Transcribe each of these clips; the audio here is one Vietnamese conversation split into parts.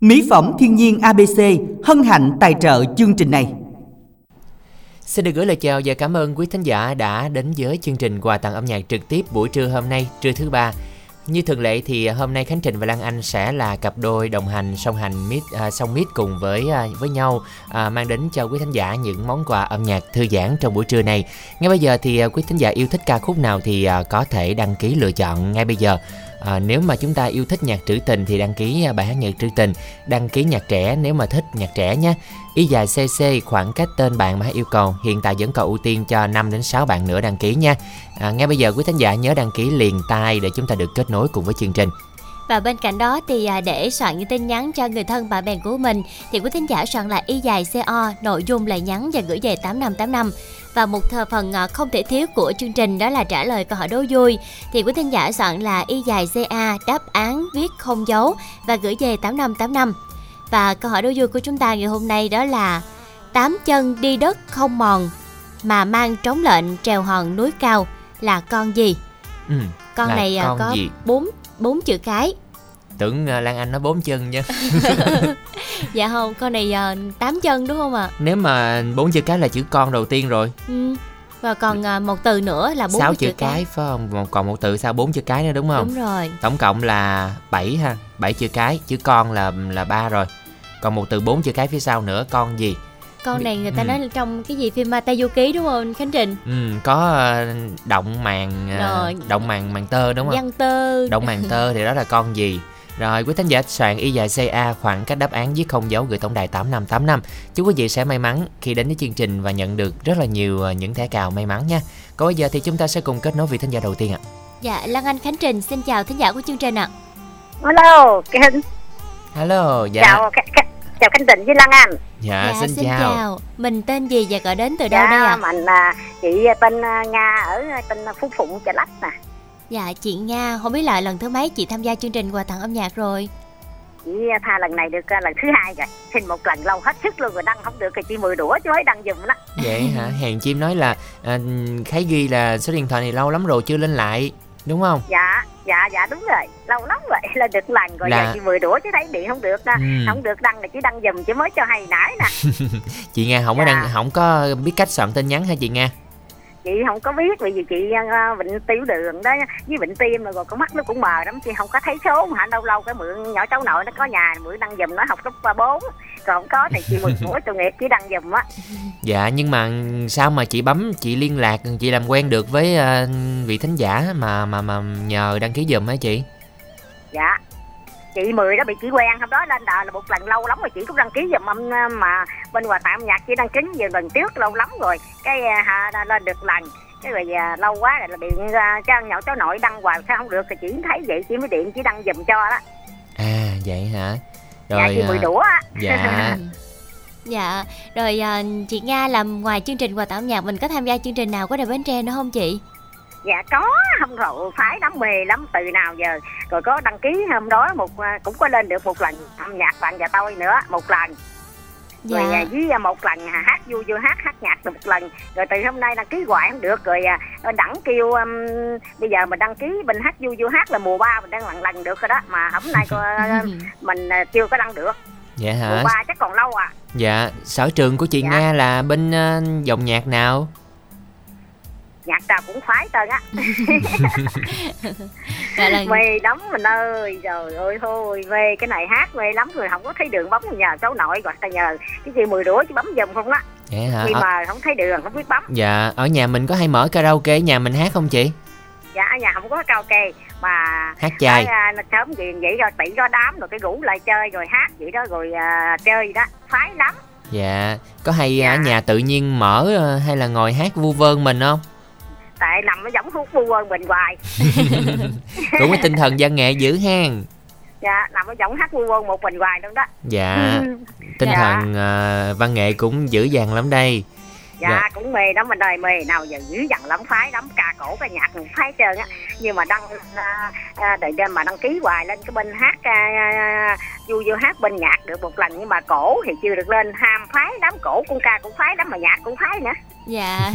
Mỹ phẩm thiên nhiên ABC hân hạnh tài trợ chương trình này. Xin được gửi lời chào và cảm ơn quý thính giả đã đến với chương trình Quà tặng âm nhạc trực tiếp buổi trưa hôm nay, trưa thứ ba. Như thường lệ thì hôm nay Khánh Trình và Lan Anh sẽ là cặp đôi đồng hành song mít cùng với nhau, mang đến cho quý thính giả những món quà âm nhạc thư giãn trong buổi trưa này. Ngay bây giờ thì quý thính giả yêu thích ca khúc nào thì có thể đăng ký lựa chọn ngay bây giờ. Nếu mà chúng ta yêu thích nhạc trữ tình thì đăng ký bài hát nhạc trữ tình, đăng ký nhạc trẻ nếu mà thích nhạc trẻ nhé. Y dài CC khoảng cách tên bạn mà yêu cầu, hiện tại vẫn còn ưu tiên cho 5 đến 6 bạn nữa đăng ký nha. Ngay bây giờ quý thính giả nhớ đăng ký liền tay để chúng ta được kết nối cùng với chương trình. Và bên cạnh đó thì để soạn những tin nhắn cho người thân bạn bè của mình thì quý thính giả soạn là Y dài CO, nội dung lời nhắn và gửi về 8585. Và một phần không thể thiếu của chương trình đó là trả lời câu hỏi đố vui. Thì quý thính giả soạn là Y dài CA, đáp án viết không dấu và gửi về 8585. Và câu hỏi đố vui của chúng ta ngày hôm nay đó là: 8 chân đi đất không mòn mà mang trống lệnh trèo hòn núi cao là con gì? Con này con có gì? 4 chữ cái. Tưởng Lan Anh nói 4 chân nha. Dạ không, con này 8 chân đúng không ạ? Nếu mà 4 chữ cái là chữ con đầu tiên rồi. Và còn một từ nữa là 4 6 chữ cái phải không? Còn một từ sau 4 chữ cái nữa đúng không? Đúng rồi. Tổng cộng là 7 ha, 7 chữ cái, chữ con là 3 rồi. Còn một từ 4 chữ cái phía sau nữa, con gì? Con này người ta nói là trong cái gì phim Tây Du Ký đúng không Khánh Trình? Có động màng tơ đúng không? Giăng tơ. Động màng tơ thì đó là con gì? Rồi quý thính giả soạn Y dài CA khoảng cách đáp án viết không dấu gửi tổng đài 8585. Chúc quý vị sẽ may mắn khi đến với chương trình và nhận được rất là nhiều những thẻ cào may mắn nha. Còn bây giờ thì chúng ta sẽ cùng kết nối vị thính giả đầu tiên ạ. Dạ, Lan Anh, Khánh Trình xin chào thính giả của chương trình ạ. Hello Khánh. Hello, dạ. Chào Khánh Trình với Lan Anh. Dạ, xin chào. Mình tên gì và gọi đến từ đâu đây ạ? Mình là chị tên Nga ở tên Phú Phụng, Chợ Lách nè. Dạ chị Nga, không biết là lần thứ mấy chị tham gia chương trình Quà tặng âm nhạc rồi? Chị tha lần này được lần thứ 2 rồi. Xin một lần lâu hết sức luôn rồi, đăng không được thì chị mười đũa chứ ấy đăng dùm đó. Vậy hả? Hèn chim nói là Khái ghi là số điện thoại này lâu lắm rồi chưa lên lại, đúng không? Dạ đúng rồi, lâu lắm rồi là được lần rồi là... giờ chị mười đũa chứ thấy điện không được đó. Không được đăng là chị đăng dùm chứ mới cho hay nãy nè. Chị Nga không có đăng, không có biết cách soạn tin nhắn hả chị Nga? Chị không có biết bởi vì chị bệnh tiểu đường đó với bệnh tim rồi con mắt nó cũng mờ lắm, chị không có thấy số mà lâu lâu cái mượn nhỏ cháu nội nó có nhà mượn đăng giùm, nó học lớp 4 còn không có thì chị mượn mũi tội nghiệp chỉ đăng giùm á. Dạ nhưng mà sao mà chị bấm chị liên lạc chị làm quen được với vị thính giả mà nhờ đăng ký giùm hả chị? Dạ chị mười đó bị chị quen hôm đó lên đà là một lần lâu lắm rồi chị cũng đăng ký giùm mà bên Quà tặng âm nhạc chị đăng ký nhiều lần trước lâu lắm rồi cái lên được lần cái rồi lâu quá rồi là điện cho nhậu cháu nội đăng hoài sao không được thì chị thấy vậy chị mới điện chị đăng giùm cho đó. À vậy hả? Rồi dạ, chị mười đũa. Dạ. Dạ rồi chị Nga, làm ngoài chương trình Quà tặng âm nhạc mình có tham gia chương trình nào của Đài Bến Tre nữa không chị? Dạ có, không thụ phái lắm, mê lắm từ nào giờ. Rồi có đăng ký hôm đó một cũng có lên được một lần âm nhạc bạn và tôi nữa một lần. Dạ. Rồi với một lần hát vui hát nhạc được một lần. Rồi từ hôm nay đăng ký hoài không được rồi đẳng kêu bây giờ mình đăng ký mình hát vui hát là mùa 3 mình đang lần được rồi đó mà hôm nay mình chưa có đăng được. Dạ hả? Mùa 3 chắc còn lâu à. Dạ, sở trường của chị Nga là bên dòng nhạc nào? Nhạc tao cũng khoái tên á. Mê lắm mình ơi, trời ơi thôi, mê cái này hát mê lắm rồi không có thấy đường bấm nhờ cháu nội gọi ta nhờ cái gì mười đũa chứ bấm giùm không á. Dạ hả? Khi mà không thấy đường không biết bấm. Dạ, ở nhà mình có hay mở karaoke nhà mình hát không chị? Dạ, ở nhà không có karaoke mà hát chai. Sớm gì vậy rồi tỷ có đám rồi cái rủ lại chơi rồi hát vậy đó rồi chơi đó, khoái lắm. Dạ, có hay ở nhà tự nhiên mở hay là ngồi hát vu vơn mình không? Tại nằm nó giống thuốc bu quên mình hoài. Cũng có tinh thần văn nghệ dữ hen. Dạ, nằm nó giống hát bu quên một mình hoài luôn đó. Dạ, tinh thần văn nghệ cũng dữ dằn lắm đây. Dạ, cũng mê lắm mình ơi, mê nào giờ dữ dằn lắm, phái lắm, ca cổ ca nhạc cũng phái trơn á. Nhưng mà đăng ký hoài lên cái bên hát vui hát bên nhạc được một lần nhưng mà cổ thì chưa được lên, ham phái lắm, cổ cũng ca cũng phái lắm mà nhạc cũng phái nữa. Dạ.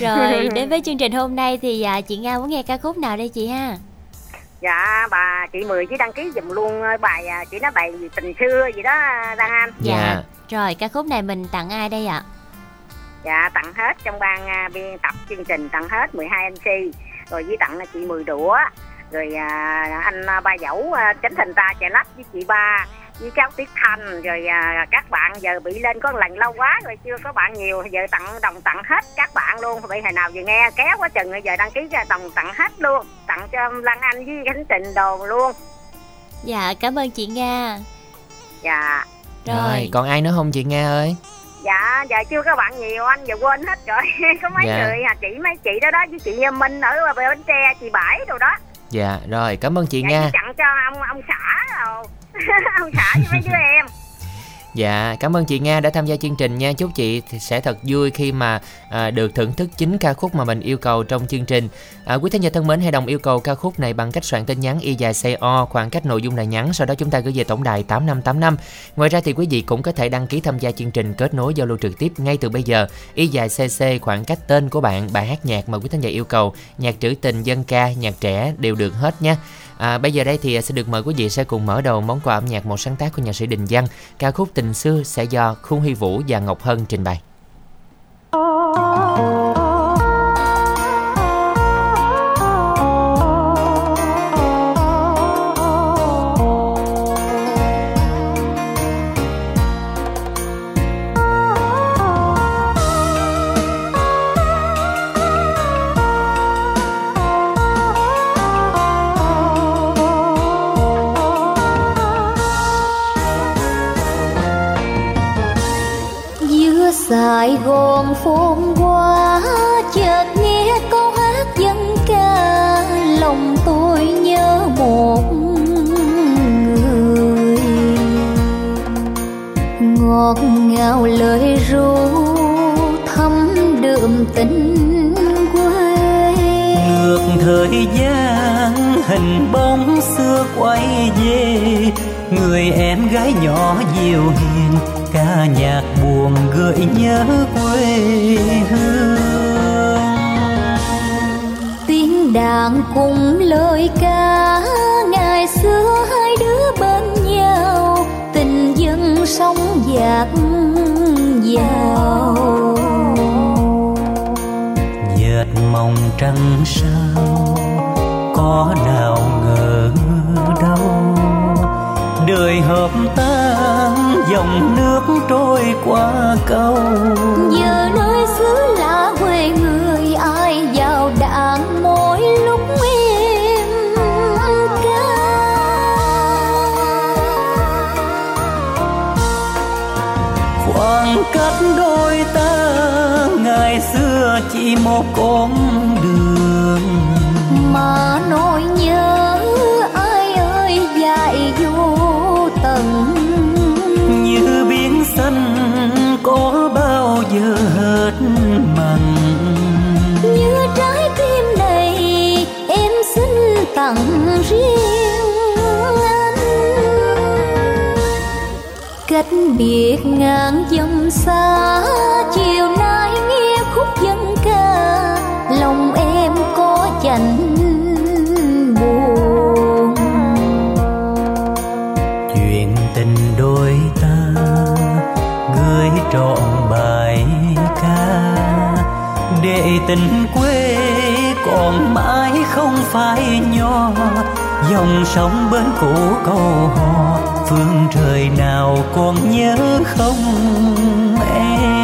Rồi đến với chương trình hôm nay thì chị Nga muốn nghe ca khúc nào đây chị ha? Dạ bà chị Mười chỉ đăng ký dùm luôn bài chị nói bài tình xưa gì đó Lan Anh. Dạ. Rồi ca khúc này mình tặng ai đây ạ? Dạ tặng hết trong ban biên tập chương trình, tặng hết 12 MC. Rồi với tặng chị Mười Đũa, rồi anh Ba Dẫu Chánh Thành Ta Chạy Lách, với chị Ba, với cháu Tiết Thanh. Rồi các bạn giờ bị lên có lần lâu quá rồi chưa có bạn nhiều, giờ tặng đồng tặng hết các bạn luôn. Vậy hồi nào giờ nghe kéo quá chừng giờ đăng ký ra đồng tặng hết luôn, tặng cho Lan Anh với Khánh Trình đồ luôn. Dạ cảm ơn chị Nga. Dạ. Rồi còn ai nữa không chị Nga ơi? Dạ giờ chưa có bạn nhiều anh, giờ quên hết rồi. Có mấy người chị mấy chị đó đó, với chị Minh ở Bến Tre, chị Bảy đồ đó. Dạ rồi cảm ơn chị Nga. Tặng cho ông xã rồi. Ông xã với mấy đứa em. Dạ cảm ơn chị Nga đã tham gia chương trình nha. Chúc chị sẽ thật vui khi mà được thưởng thức chính ca khúc mà mình yêu cầu trong chương trình. Quý thính giả thân mến, hãy đồng yêu cầu ca khúc này bằng cách soạn tin nhắn Y dài CO, khoảng cách nội dung là nhắn, sau đó chúng ta gửi về tổng đài 8585. Ngoài ra thì quý vị cũng có thể đăng ký tham gia chương trình kết nối giao lưu trực tiếp ngay từ bây giờ. Y dài CC, khoảng cách tên của bạn, bài hát nhạc mà quý thính giả yêu cầu, nhạc trữ tình, dân ca, nhạc trẻ đều được hết nha. Bây giờ đây thì sẽ được mời quý vị sẽ cùng mở đầu món quà âm nhạc, một sáng tác của nhạc sĩ Đình Văn. Ca khúc Tình Xưa sẽ do Khương Huy Vũ và Ngọc Hân trình bày. Sài Gòn phồn qua, chợt nghe câu hát dân ca, lòng tôi nhớ một người. Ngọt ngào lời ru thấm đượm tình quê. Ngược thời gian hình bóng xưa quay về, người em gái nhỏ dịu hiền, ca nhạc buồn gợi nhớ quê hương. Tiếng đàn cùng lời ca, ngày xưa hai đứa bên nhau, tình dân sóng dạt dào. Dệt mộng trăng sao có nào ngờ đâu, đời hợp tan dòng nước trôi qua câu. Giờ nơi xứ lạ quê người, ai vào đàn mỗi lúc em ca. Khoảng cách đôi ta ngày xưa chỉ một con đường, mà nỗi nhớ ai ơi dại vô tận. Như biển xanh có bao giờ hết mặn, như trái tim này em xin tặng riêng anh. Cách biệt ngàn dặm xa, chiều nay nghe khúc dân ca, lòng em có chạnh trọn bài ca, để tình quê còn mãi không phai nhòa. Dòng sóng bên cũ câu hò, phương trời nào còn nhớ không em?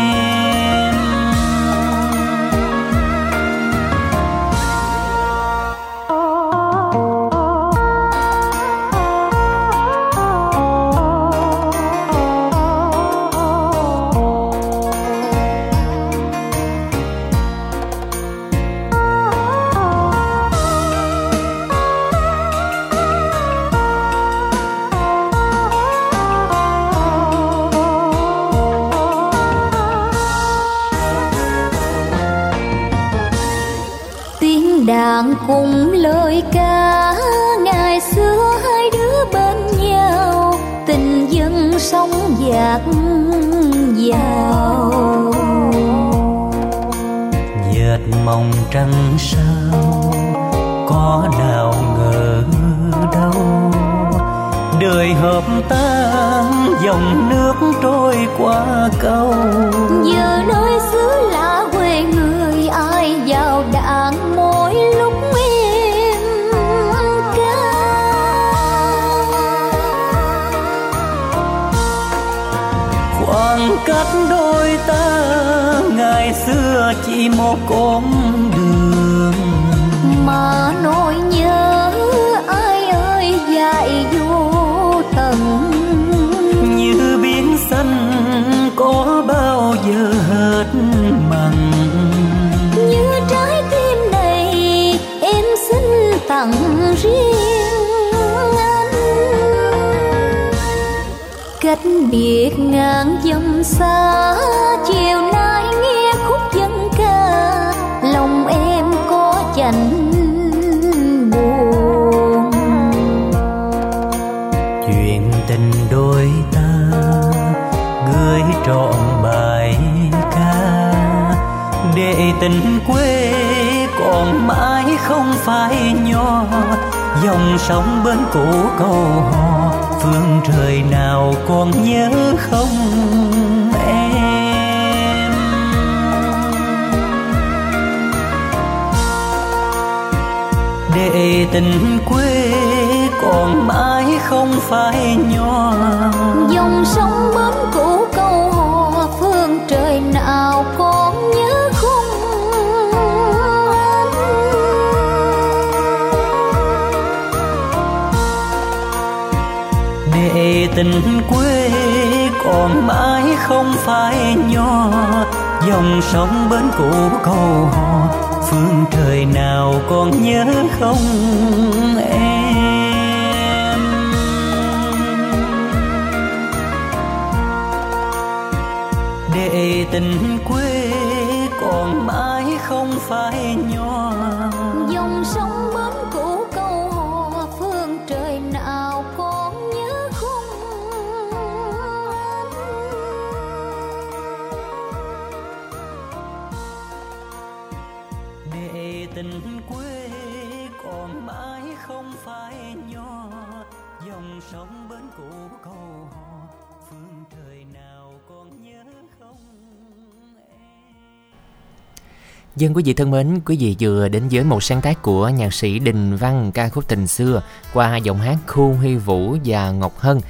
Đàn cùng lời ca, ngày xưa hai đứa bên nhau, tình dân sóng dạt dào. Dệt mộng trăng sao có nào ngờ đời hợp tan, dòng nước trôi qua câu. Giờ nơi xứ lạ quê người, ai vào đạn mỗi lúc em ca. Khoảng cách đôi ta, ngày xưa chỉ một con đường, mà nỗi nhớ ai ơi dài vô tận. Như biển xanh có bao giờ hết mặn, như trái tim này em xin tặng riêng anh. Cách biệt ngàn dặm xa, chiều nay nghe khúc dân ca, lòng em có chạnh buồn. Chuyện tình đôi ta gửi trọn bài ca, để tình quê còn mãi không phải nho. Dòng sóng bên cũ câu hò, phương trời nào còn nhớ không em? Để tình quê còn mãi không phải nho, dòng sông bến cũ câu hò, phương trời nào còn nhớ không anh? Để tình quê còn mãi không phải nho, dòng sông bến cũ câu hò, phương trời nào còn nhớ không em? Để tình quê còn mãi không phải nho, dòng sông bến cũ câu hò, phương trời nào còn nhớ không anh? Để tình quê còn mãi không phải nho, dòng sông bến cũ câu hò, phương trời nào còn nhớ không? Dân quý vị thân mến, quý vị vừa đến với một sáng tác của nhạc sĩ Đình Văn, ca khúc Tình Xưa qua giọng hát Khương Huy Vũ và Ngọc Hân.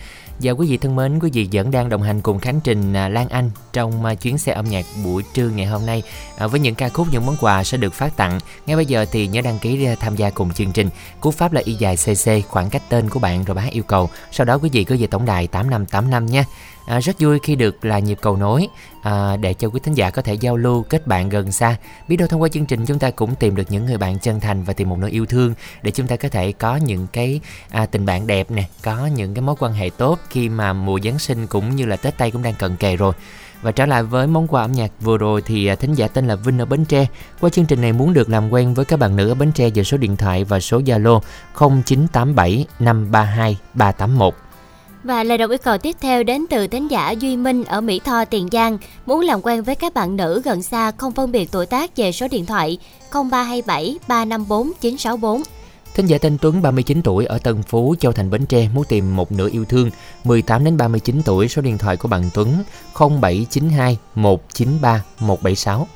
Và quý vị thân mến, quý vị vẫn đang đồng hành cùng Khánh Trình, Lan Anh trong chuyến xe âm nhạc buổi trưa ngày hôm nay với những ca khúc, những món quà sẽ được phát tặng. Ngay bây giờ thì nhớ đăng ký tham gia cùng chương trình. Cú pháp là Y dài CC, khoảng cách tên của bạn rồi bá yêu cầu. Sau đó quý vị cứ về tổng đài 8585 nha. Rất vui khi được là nhịp cầu nối để cho quý thính giả có thể giao lưu, kết bạn gần xa. Biết đâu thông qua chương trình chúng ta cũng tìm được những người bạn chân thành và tìm một nơi yêu thương để chúng ta có thể có những cái tình bạn đẹp nè, có những cái mối quan hệ tốt khi mà mùa Giáng sinh cũng như là Tết Tây cũng đang cận kề rồi. Và trở lại với món quà âm nhạc vừa rồi thì thính giả tên là Vinh ở Bến Tre qua chương trình này muốn được làm quen với các bạn nữ ở Bến Tre về số điện thoại và số Zalo 0987 532 381. Và lời đọc yêu cầu tiếp theo đến từ thính giả Duy Minh ở Mỹ Tho, Tiền Giang, muốn làm quen với các bạn nữ gần xa không phân biệt tuổi tác về số điện thoại 0327 354 964. Thính giả tên Tuấn, 39 tuổi, ở Tân Phú, Châu Thành, Bến Tre, muốn tìm một nửa yêu thương 18 đến 39 tuổi, số điện thoại của bạn Tuấn 0792 193 176.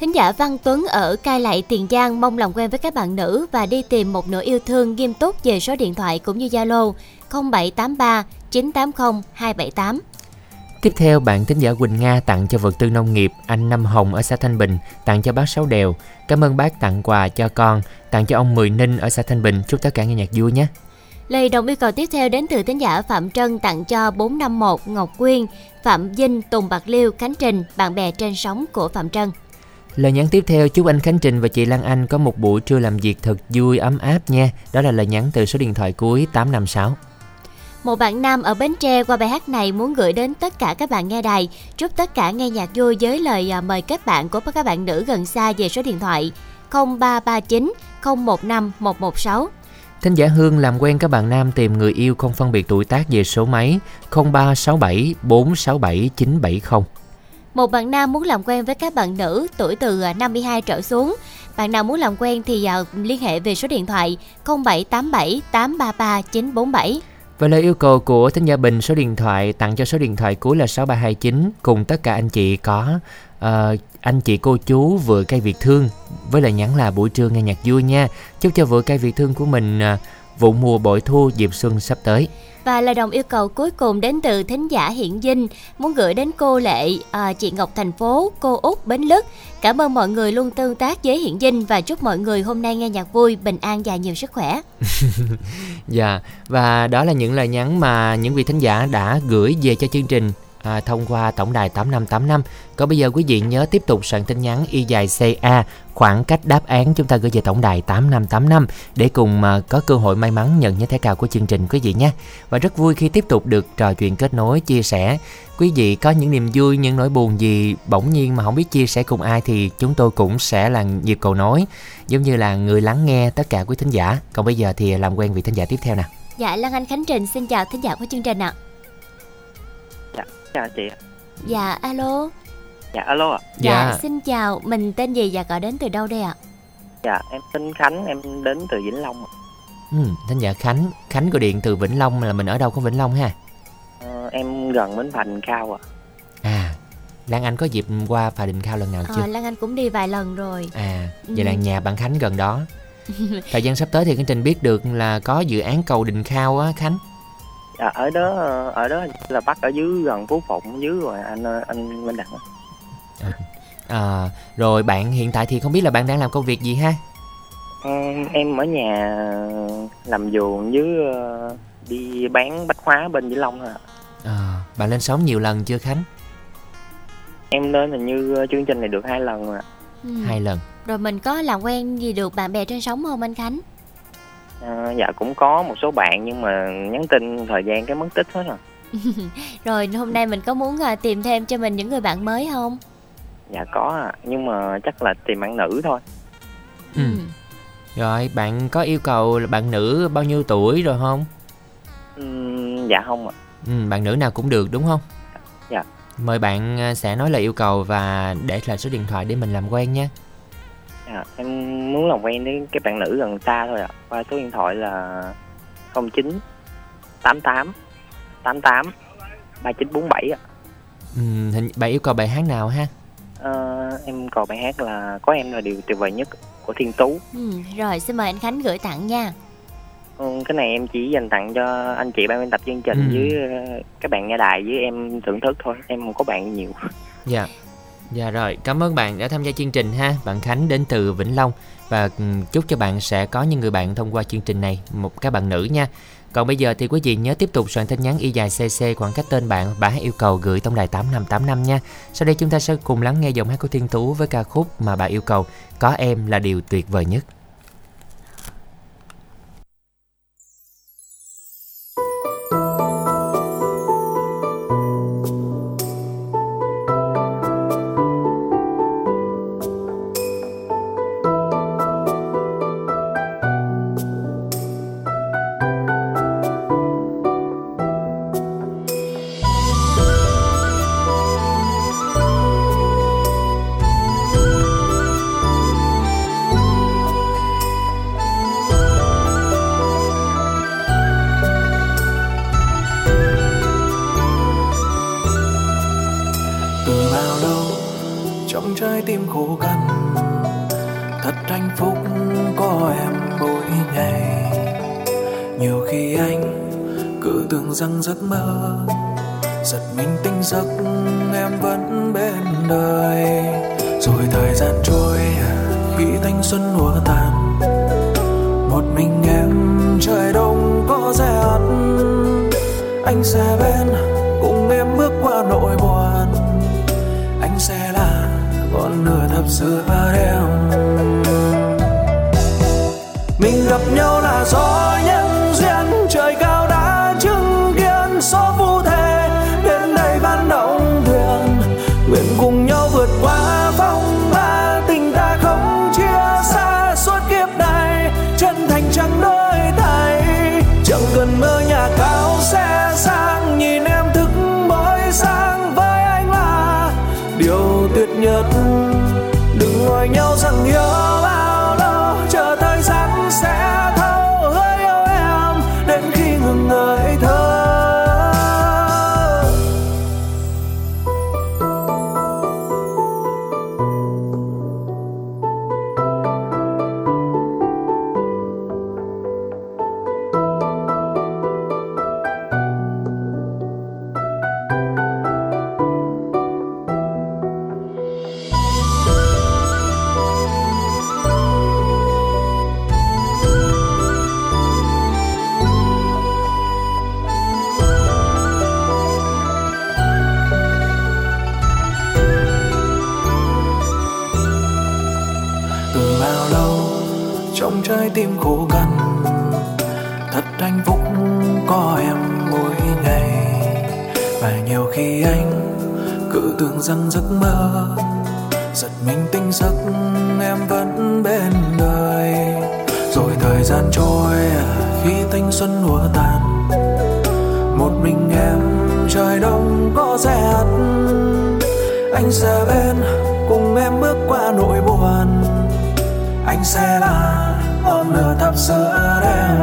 Thính giả Văn Tuấn ở Cai Lậy, Tiền Giang mong làm quen với các bạn nữ và đi tìm một nửa yêu thương nghiêm túc về số điện thoại cũng như Zalo 0783 980 278. Tiếp theo bạn thính giả Quỳnh Nga tặng cho vật tư nông nghiệp anh Năm Hồng ở xã Thanh Bình, tặng cho bác Sáu Đèo. Cảm ơn bác tặng quà cho con, tặng cho ông Mười Ninh ở xã Thanh Bình. Chúc tất cả nghe nhạc vui nhé. Lời đồng yêu cầu tiếp theo đến từ thính giả Phạm Trân tặng cho 451 Ngọc Quyên, Phạm Vinh, Tùng Bạc Liêu, Khánh Trình, bạn bè trên sóng của Phạm Trân. Lời nhắn tiếp theo chúc anh Khánh Trình và chị Lan Anh có một buổi trưa làm việc thật vui ấm áp nha. Đó là lời nhắn từ số điện thoại cuối 856. Một bạn nam ở Bến Tre qua bài hát này muốn gửi đến tất cả các bạn nghe đài. Chúc tất cả nghe nhạc vui với lời mời kết bạn của các bạn nữ gần xa về số điện thoại 0339 015 116. Thính giả Hương làm quen các bạn nam tìm người yêu không phân biệt tuổi tác về số máy 0367 467 970. Một bạn nam muốn làm quen với các bạn nữ tuổi từ 52 trở xuống. Bạn nào muốn làm quen thì liên hệ về số điện thoại 0787 833 947. Và lời yêu cầu của Thính Gia Bình, số điện thoại tặng cho số điện thoại cuối là 6329, cùng tất cả anh chị có anh chị cô chú Vựa Cây Việt Thương với lời nhắn là buổi trưa nghe nhạc vui nha. Chúc cho Vựa Cây Việt Thương của mình vụ mùa bội thu dịp xuân sắp tới. Và lời đồng yêu cầu cuối cùng đến từ thính giả Hiển Dinh, muốn gửi đến cô Lệ, chị Ngọc Thành Phố, cô Út Bến Lức. Cảm ơn mọi người luôn tương tác với Hiển Dinh và chúc mọi người hôm nay nghe nhạc vui, bình an và nhiều sức khỏe. Dạ, và đó là những lời nhắn mà những vị thính giả đã gửi về cho chương trình thông qua tổng đài 8585. Còn bây giờ quý vị nhớ tiếp tục soạn tin nhắn y dài CA khoảng cách đáp án chúng ta gửi về tổng đài 8585 để cùng có cơ hội may mắn nhận những thẻ cào của chương trình quý vị nhé. Và rất vui khi tiếp tục được trò chuyện, kết nối, chia sẻ. Quý vị có những niềm vui, những nỗi buồn gì bỗng nhiên mà không biết chia sẻ cùng ai thì chúng tôi cũng sẽ là nhịp cầu nối, giống như là người lắng nghe tất cả quý thính giả. Còn bây giờ thì làm quen vị thính giả tiếp theo nè. Dạ, Lan Anh, Khánh Trình xin chào thính giả của chương trình ạ. Chào chị. Dạ, alo. Dạ, alo ạ. Dạ, xin chào, mình tên gì và gọi đến từ đâu đây ạ? Dạ, em tên Khánh, em đến từ Vĩnh Long. Thính giả Khánh, Khánh gọi điện từ Vĩnh Long là mình ở đâu của Vĩnh Long ha? Em gần Bến Phà Đình Khao ạ. À, Lan Anh có dịp qua Phà Đình Khao lần nào chưa? Lan Anh cũng đi vài lần rồi. À, vậy là nhà bạn Khánh gần đó. Thời gian sắp tới thì Khánh Trình biết được là có dự án cầu Đình Khao á Khánh. À, ở đó là bắt ở dưới gần Phú Phụng dưới rồi anh Minh Đặng. Rồi bạn hiện tại thì không biết là bạn đang làm công việc gì ha? Em ở nhà làm vườn dưới đi bán bách hóa bên Vĩnh Long hả? Bạn lên sóng nhiều lần chưa Khánh? Em lên hình như chương trình này được 2 lần rồi ạ. 2 lần. Rồi mình có làm quen gì được bạn bè trên sóng không anh Khánh? Dạ cũng có một số bạn nhưng mà nhắn tin thời gian cái mất tích hết rồi. Rồi hôm nay mình có muốn tìm thêm cho mình những người bạn mới không? Dạ có ạ, nhưng mà chắc là tìm bạn nữ thôi. Rồi bạn có yêu cầu là bạn nữ bao nhiêu tuổi rồi không? Dạ không ạ. Bạn nữ nào cũng được đúng không? Dạ. Mời bạn sẽ nói lời yêu cầu và để lại số điện thoại để mình làm quen nha. À, em muốn làm quen với cái bạn nữ gần xa thôi ạ. Qua số điện thoại là 09 88 88 3947 ạ. Bạn yêu cầu bài hát nào ha? Em cầu bài hát là Có Em Là Điều Tuyệt Vời Nhất của Thiên Tú. Rồi xin mời anh Khánh gửi tặng nha. Cái này em chỉ dành tặng cho anh chị ban biên tập chương trình với các bạn nghe đài với em thưởng thức thôi. Em không có bạn nhiều. Dạ. Yeah. Dạ rồi, cảm ơn bạn đã tham gia chương trình ha. Bạn Khánh đến từ Vĩnh Long. Và chúc cho bạn sẽ có những người bạn thông qua chương trình này, một các bạn nữ nha. Còn bây giờ thì quý vị nhớ tiếp tục soạn tin nhắn y dài CC khoảng cách tên bạn, bài hát yêu cầu gửi tổng đài 8585 nha. Sau đây chúng ta sẽ cùng lắng nghe giọng hát của Thiên Tú với ca khúc mà bà yêu cầu, Có Em Là Điều Tuyệt Vời Nhất. Yêu bao lâu chờ thời gian sẽ thâu hơi tim khổ gần. Thật hạnh phúc có em mỗi ngày. Và nhiều khi anh cứ tưởng rằng giấc mơ, giật mình tỉnh giấc em vẫn bên đời. Rồi thời gian trôi khi thanh xuân lụa tàn, một mình em trời đông có rét. Anh sẽ bên cùng em bước qua nỗi buồn, anh sẽ là ngọn lửa thắp giữa đêm.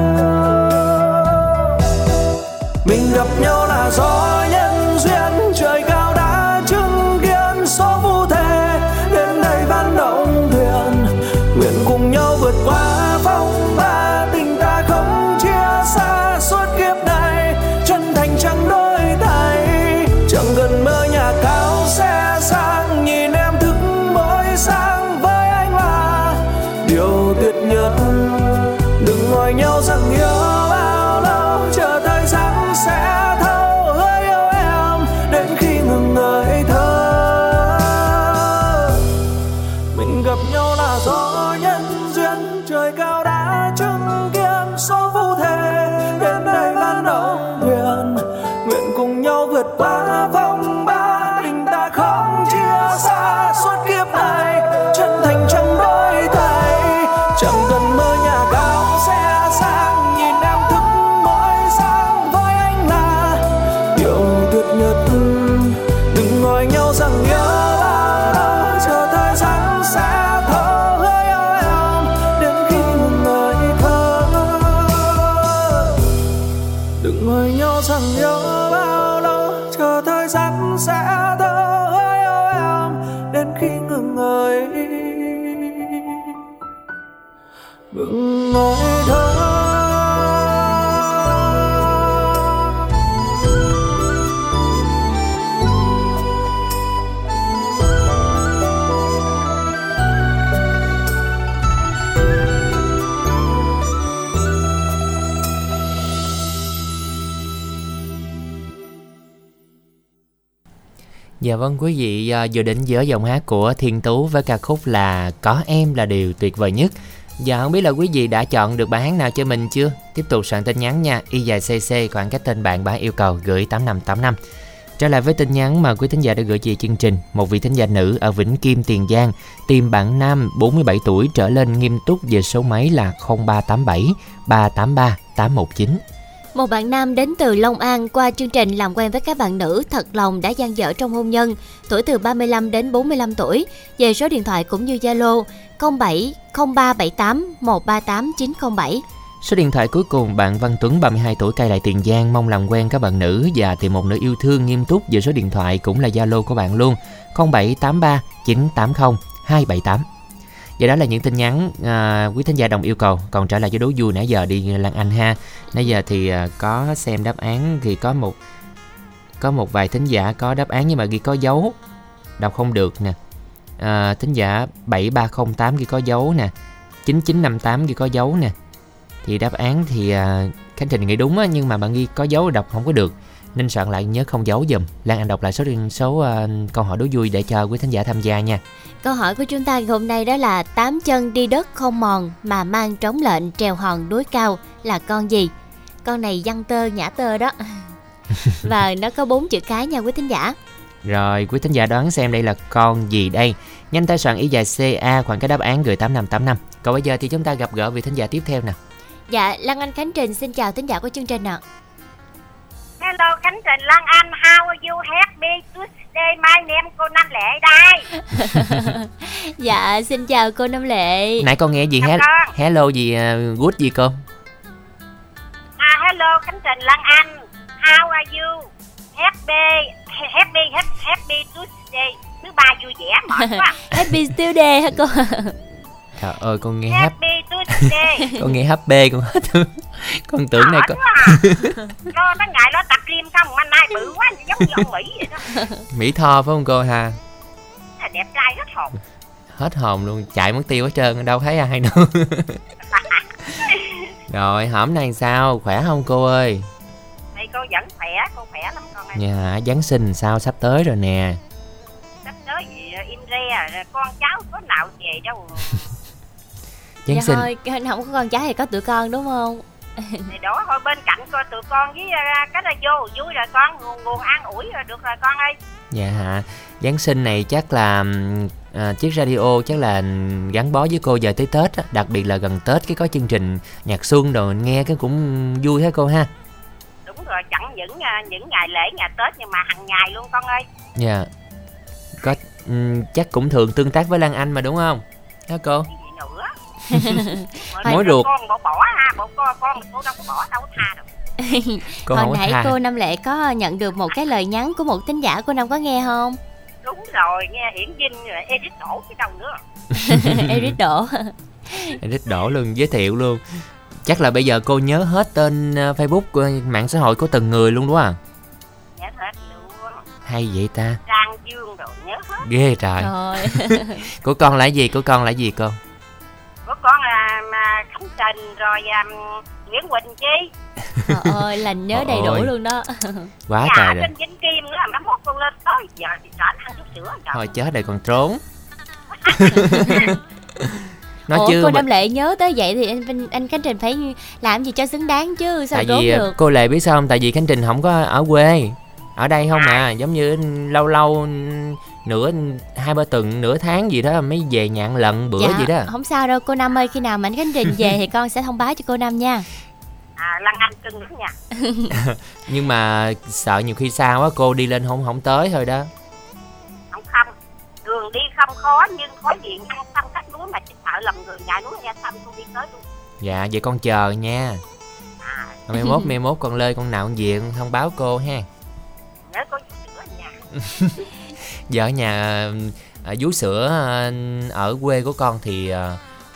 Mình gặp nhau là do nhân duyên, trời cao đã chứng kiến số phù thề đến đây ván động thuyền. Nguyện cùng nhau vượt qua phong ba, tình ta không chia xa suốt kiếp này. Chân thành chẳng đôi tay, chẳng cần mơ nhà cao xe sang, nhìn em thức mỗi sáng với anh là điều tuyệt nhất. Đừng hỏi nhau rằng yêu Dạ vâng quý vị, vừa đến với giọng hát của Thiên Tú với ca khúc là Có Em Là Điều Tuyệt Vời Nhất. Dạ không biết là quý vị đã chọn được bài hát nào cho mình chưa? Tiếp tục soạn tin nhắn nha, y dài cc khoảng cách tên bạn yêu cầu gửi 8585. Trở lại với tin nhắn mà quý thính giả đã gửi về chương trình. Một vị thính giả nữ ở Vĩnh Kim, Tiền Giang tìm bạn nam 47 tuổi trở lên nghiêm túc về số máy là 0387 383 819. Một bạn nam đến từ Long An qua chương trình làm quen với các bạn nữ thật lòng đã dang dở trong hôn nhân, tuổi từ 35 đến 45 tuổi, về số điện thoại cũng như Zalo 070378138907. Số điện thoại cuối cùng bạn Văn Tuấn 32 tuổi cai lại Tiền Giang mong làm quen các bạn nữ và tìm một nữ yêu thương nghiêm túc, về số điện thoại cũng là Zalo của bạn luôn 0783980278. Và đó là những tin nhắn quý thính giả đồng yêu cầu. Còn trở lại với đố vui nãy giờ đi Lan Anh ha. Nãy giờ thì có xem đáp án thì có một vài thính giả có đáp án nhưng mà ghi có dấu, đọc không được nè. Thính giả 7308 ghi có dấu nè, 9958 ghi có dấu nè. Thì đáp án thì Khánh Trình nghĩ đúng á, nhưng mà bạn ghi có dấu đọc không có được, nên soạn lại nhớ không giấu giùm. Lan Anh đọc lại số câu hỏi đố vui để cho quý thính giả tham gia nha. Câu hỏi của chúng ta hôm nay đó là 8 chân đi đất không mòn mà mang trống lệnh trèo hòn núi cao là con gì? Con này văn tơ nhã tơ đó. Và nó có 4 chữ cái nha quý thính giả. Rồi quý thính giả đoán xem đây là con gì đây? Nhanh tay soạn y dài CA khoảng cái đáp án gửi 8585. Còn bây giờ thì chúng ta gặp gỡ vị thính giả tiếp theo nè. Dạ, Lan Anh Khánh Trình xin chào thính giả của chương trình ạ. Hello Khánh Trình, Lan Anh, how are you, happy Tuesday, my name cô Năm Lệ đây. Dạ, xin chào cô Năm Lệ. Nãy con nghe gì hết? Hello gì, good gì cô? Hello Khánh Trình, Lan Anh, how are you, happy Tuesday, thứ ba vui vẻ mệt quá. Happy Tuesday hả cô? Trời ơi con nghe happy con nghe happy con hết thương. Con tưởng này con lo nó ngại nó tập gym xong anh nay bự quá giống như ông Mỹ vậy đó. Mỹ Tho phải không cô ha? Đẹp trai hết hồn. Hết hồn luôn, chạy mất tiêu hết trơn, đâu thấy ai đâu. Rồi, hổm nay sao? Khỏe không cô ơi? Đây cô vẫn khỏe, cô khỏe lắm con ơi. Dạ, Giáng sinh sao sắp tới rồi nè. Sắp tới gì im re, con cháu có nào về đâu. Giáng sinh. Thôi, không có con trái thì có tụi con đúng không? Thì đó thôi, bên cạnh coi tụi con với cái là vô vui rồi con, nguồn an ủi rồi được rồi con ơi. Dạ hả, Giáng sinh này chắc là chiếc radio chắc là gắn bó với cô giờ tới Tết á, đặc biệt là gần Tết cái có chương trình nhạc xuân rồi nghe cái cũng vui thế cô ha. Đúng rồi, chẳng những ngày lễ ngày Tết nhưng mà hàng ngày luôn con ơi. Dạ. Có chắc cũng thường tương tác với Lan Anh mà đúng không? Hả cô? Cái gì nữa? Mối ruột. Con bỏ ha, con cô đâu có bỏ, đâu có tha được. Hồi nãy cô Năm Lệ có nhận được một cái lời nhắn của một tín giả, cô Năm có nghe không? Đúng rồi, nghe Hiển Vinh rồi, Eric Đỗ chứ đâu nữa. Eric Đỗ luôn, giới thiệu luôn. Chắc là bây giờ cô nhớ hết tên Facebook, mạng xã hội của từng người luôn đúng không? Nhớ hết luôn. Hay vậy ta. Trang Dương rồi, nhớ hết. Ghê trời. Của con là gì, cô? Của con là Khánh Trình rồi Nguyễn Quỳnh Chi. Trời ơi, là nhớ đầy đủ luôn đó. Quá trời rồi. Nhà trên Vĩnh Kim nữa, mà mốt con lên tới giờ thì sợ ăn chút sữa. Thôi chết rồi còn trốn. Nói ủa, cô Năm Lệ nhớ tới vậy thì anh Khánh Trình phải làm gì cho xứng đáng chứ, sao trốn được. Cô Lệ biết sao không, tại vì Khánh Trình không có ở quê, ở đây không à, giống như lâu nửa 2-3 tuần, nửa tháng gì đó mới về nhà lận bữa dạ, gì đó. Không sao đâu cô Năm ơi, khi nào mà anh Khánh Trình về thì con sẽ thông báo cho cô Năm nha. Lan Anh cưng lắm nha. Nhưng mà sợ nhiều khi sao á cô đi lên không tới thôi đó. Không, đường đi không khó nhưng khó diện ăn thăm cách núi mà sợ lòng người ngại núi nghe thăm con đi tới luôn. Dạ vậy con chờ nha. Mai mốt con lên con nào con về con thông báo cô ha. Nhớ có vú sữa nhà. Giờ ở nhà vú sữa ở quê của con thì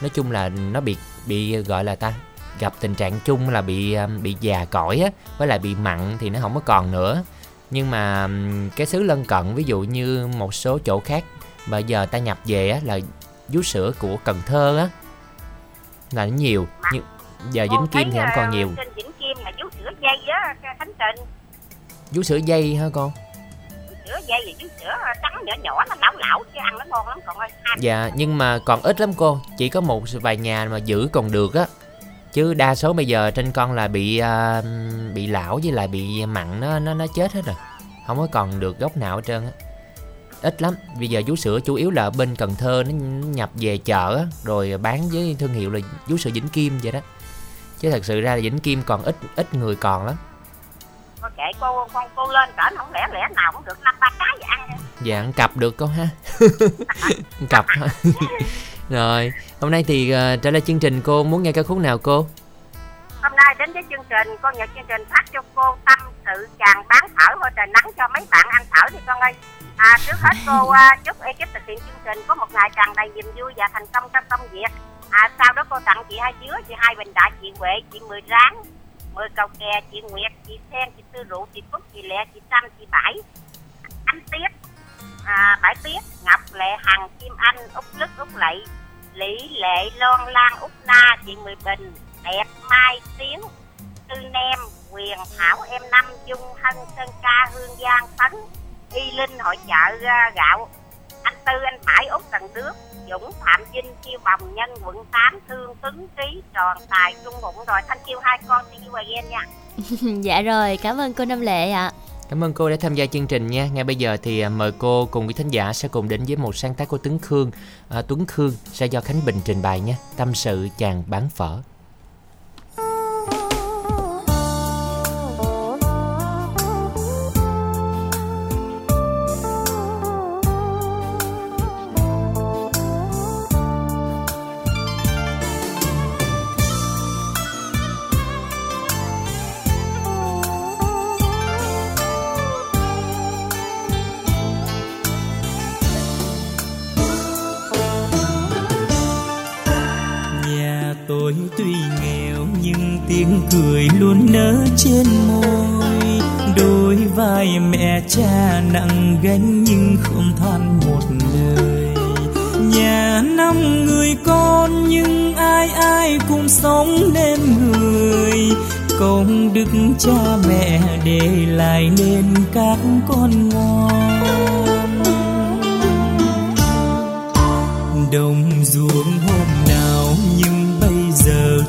nói chung là nó bị gọi là ta gặp tình trạng chung là bị già cỗi á, với lại bị mặn thì nó không có còn nữa. Nhưng mà cái xứ lân cận, ví dụ như một số chỗ khác mà giờ ta nhập về á là vú sữa của Cần Thơ á là nó nhiều, nhưng giờ Vĩnh Kim thì không còn nhiều. Trên Vĩnh Kim là vú sữa dây á Khánh Trình. Vú sữa dây hả con? Vú sữa dây thì vú sữa trắng nhỏ nó lão chứ ăn nó ngon lắm con ơi. Dạ nhưng mà còn ít lắm cô, chỉ có một vài nhà mà giữ còn được á. Chứ đa số bây giờ trên con là bị lão với lại bị mặn, nó chết hết rồi. Không có còn được gốc nào hết trơn á. Ít lắm. Bây giờ vú sữa chủ yếu là bên Cần Thơ nó nhập về chợ á, rồi bán với thương hiệu là vú sữa Vĩnh Kim vậy đó. Chứ thật sự ra là Vĩnh Kim còn ít người còn lắm. Thôi kệ cô lên trển không lẽ nào cũng được 5-3 cái vậy ăn nha. Dạ ăn cặp được con ha. Cặp ha. Rồi, hôm nay thì trở lại chương trình cô muốn nghe ca khúc nào cô? Hôm nay đến với chương trình, con nhận chương trình phát cho cô Tâm Sự Chàng Bán Thở Hơi Trời Nắng cho mấy bạn ăn thở đi con ơi. Trước hết cô chúc ekip thực hiện chương trình có một ngày tràn đầy niềm vui và thành công trong công việc. Sau đó cô tặng chị Hai Dứa, chị Hai Bình Đại, chị Huệ, chị Mười Ráng, Mười Cầu Kè, chị Nguyệt, chị Sen, chị Tư Rượu, chị Phúc, chị Lẹ, chị Tâm, chị Bảy, Anh Tiếp, Bảy Tiếp, Ngọc Lệ, Hằng, Kim Anh, Úc Lức, Úc Lệ, Lý Lệ, Loan Lan, Úc Na, chị Mười Bình, Đẹp Mai, Tiến, Tư Nem, Quyền Thảo, Em Năm, Dung Hân, Sơn Ca, Hương Giang, Phấn, Y Linh, Hội Chợ Gạo, Anh Tư, Anh Bảy, Út Cần Đước, Dũng, Phạm Vinh, Chiêu Bồng, Nhân, Quận 8, Thương, Tuấn Trí, Tròn Tài, Trung Hụng rồi. Thanh Chiêu hai con, xin you again nha. Dạ rồi, cảm ơn cô Năm Lệ ạ. Cảm ơn cô đã tham gia chương trình nha. Ngay bây giờ thì mời cô cùng quý thính giả sẽ cùng đến với một sáng tác của Tuấn Khương sẽ do Khánh Bình trình bày nha. Tâm Sự Chàng Bán Phở. Cười luôn nở trên môi, đôi vai mẹ cha nặng gánh nhưng không than một lời. Nhà 5 người con nhưng ai ai cũng sống nên người, công đức cha mẹ để lại nên các con ngon. Đồng ruộng hôm nào nhưng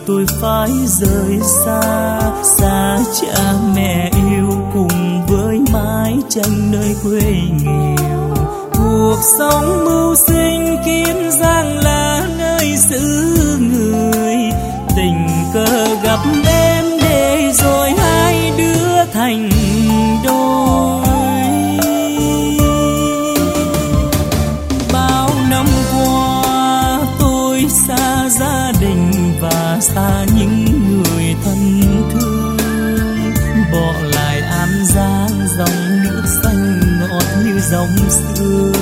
tôi phải rời xa, xa cha mẹ yêu cùng với mái tranh nơi quê nghèo. Cuộc sống mưu sinh kiếm giang là nơi xứ người, tình cờ gặp em để rồi hai đứa thành đôi. Bao năm qua tôi xa gia đình và xa những người thân thương, bỏ lại An Giang dòng nước xanh ngọt như dòng xưa,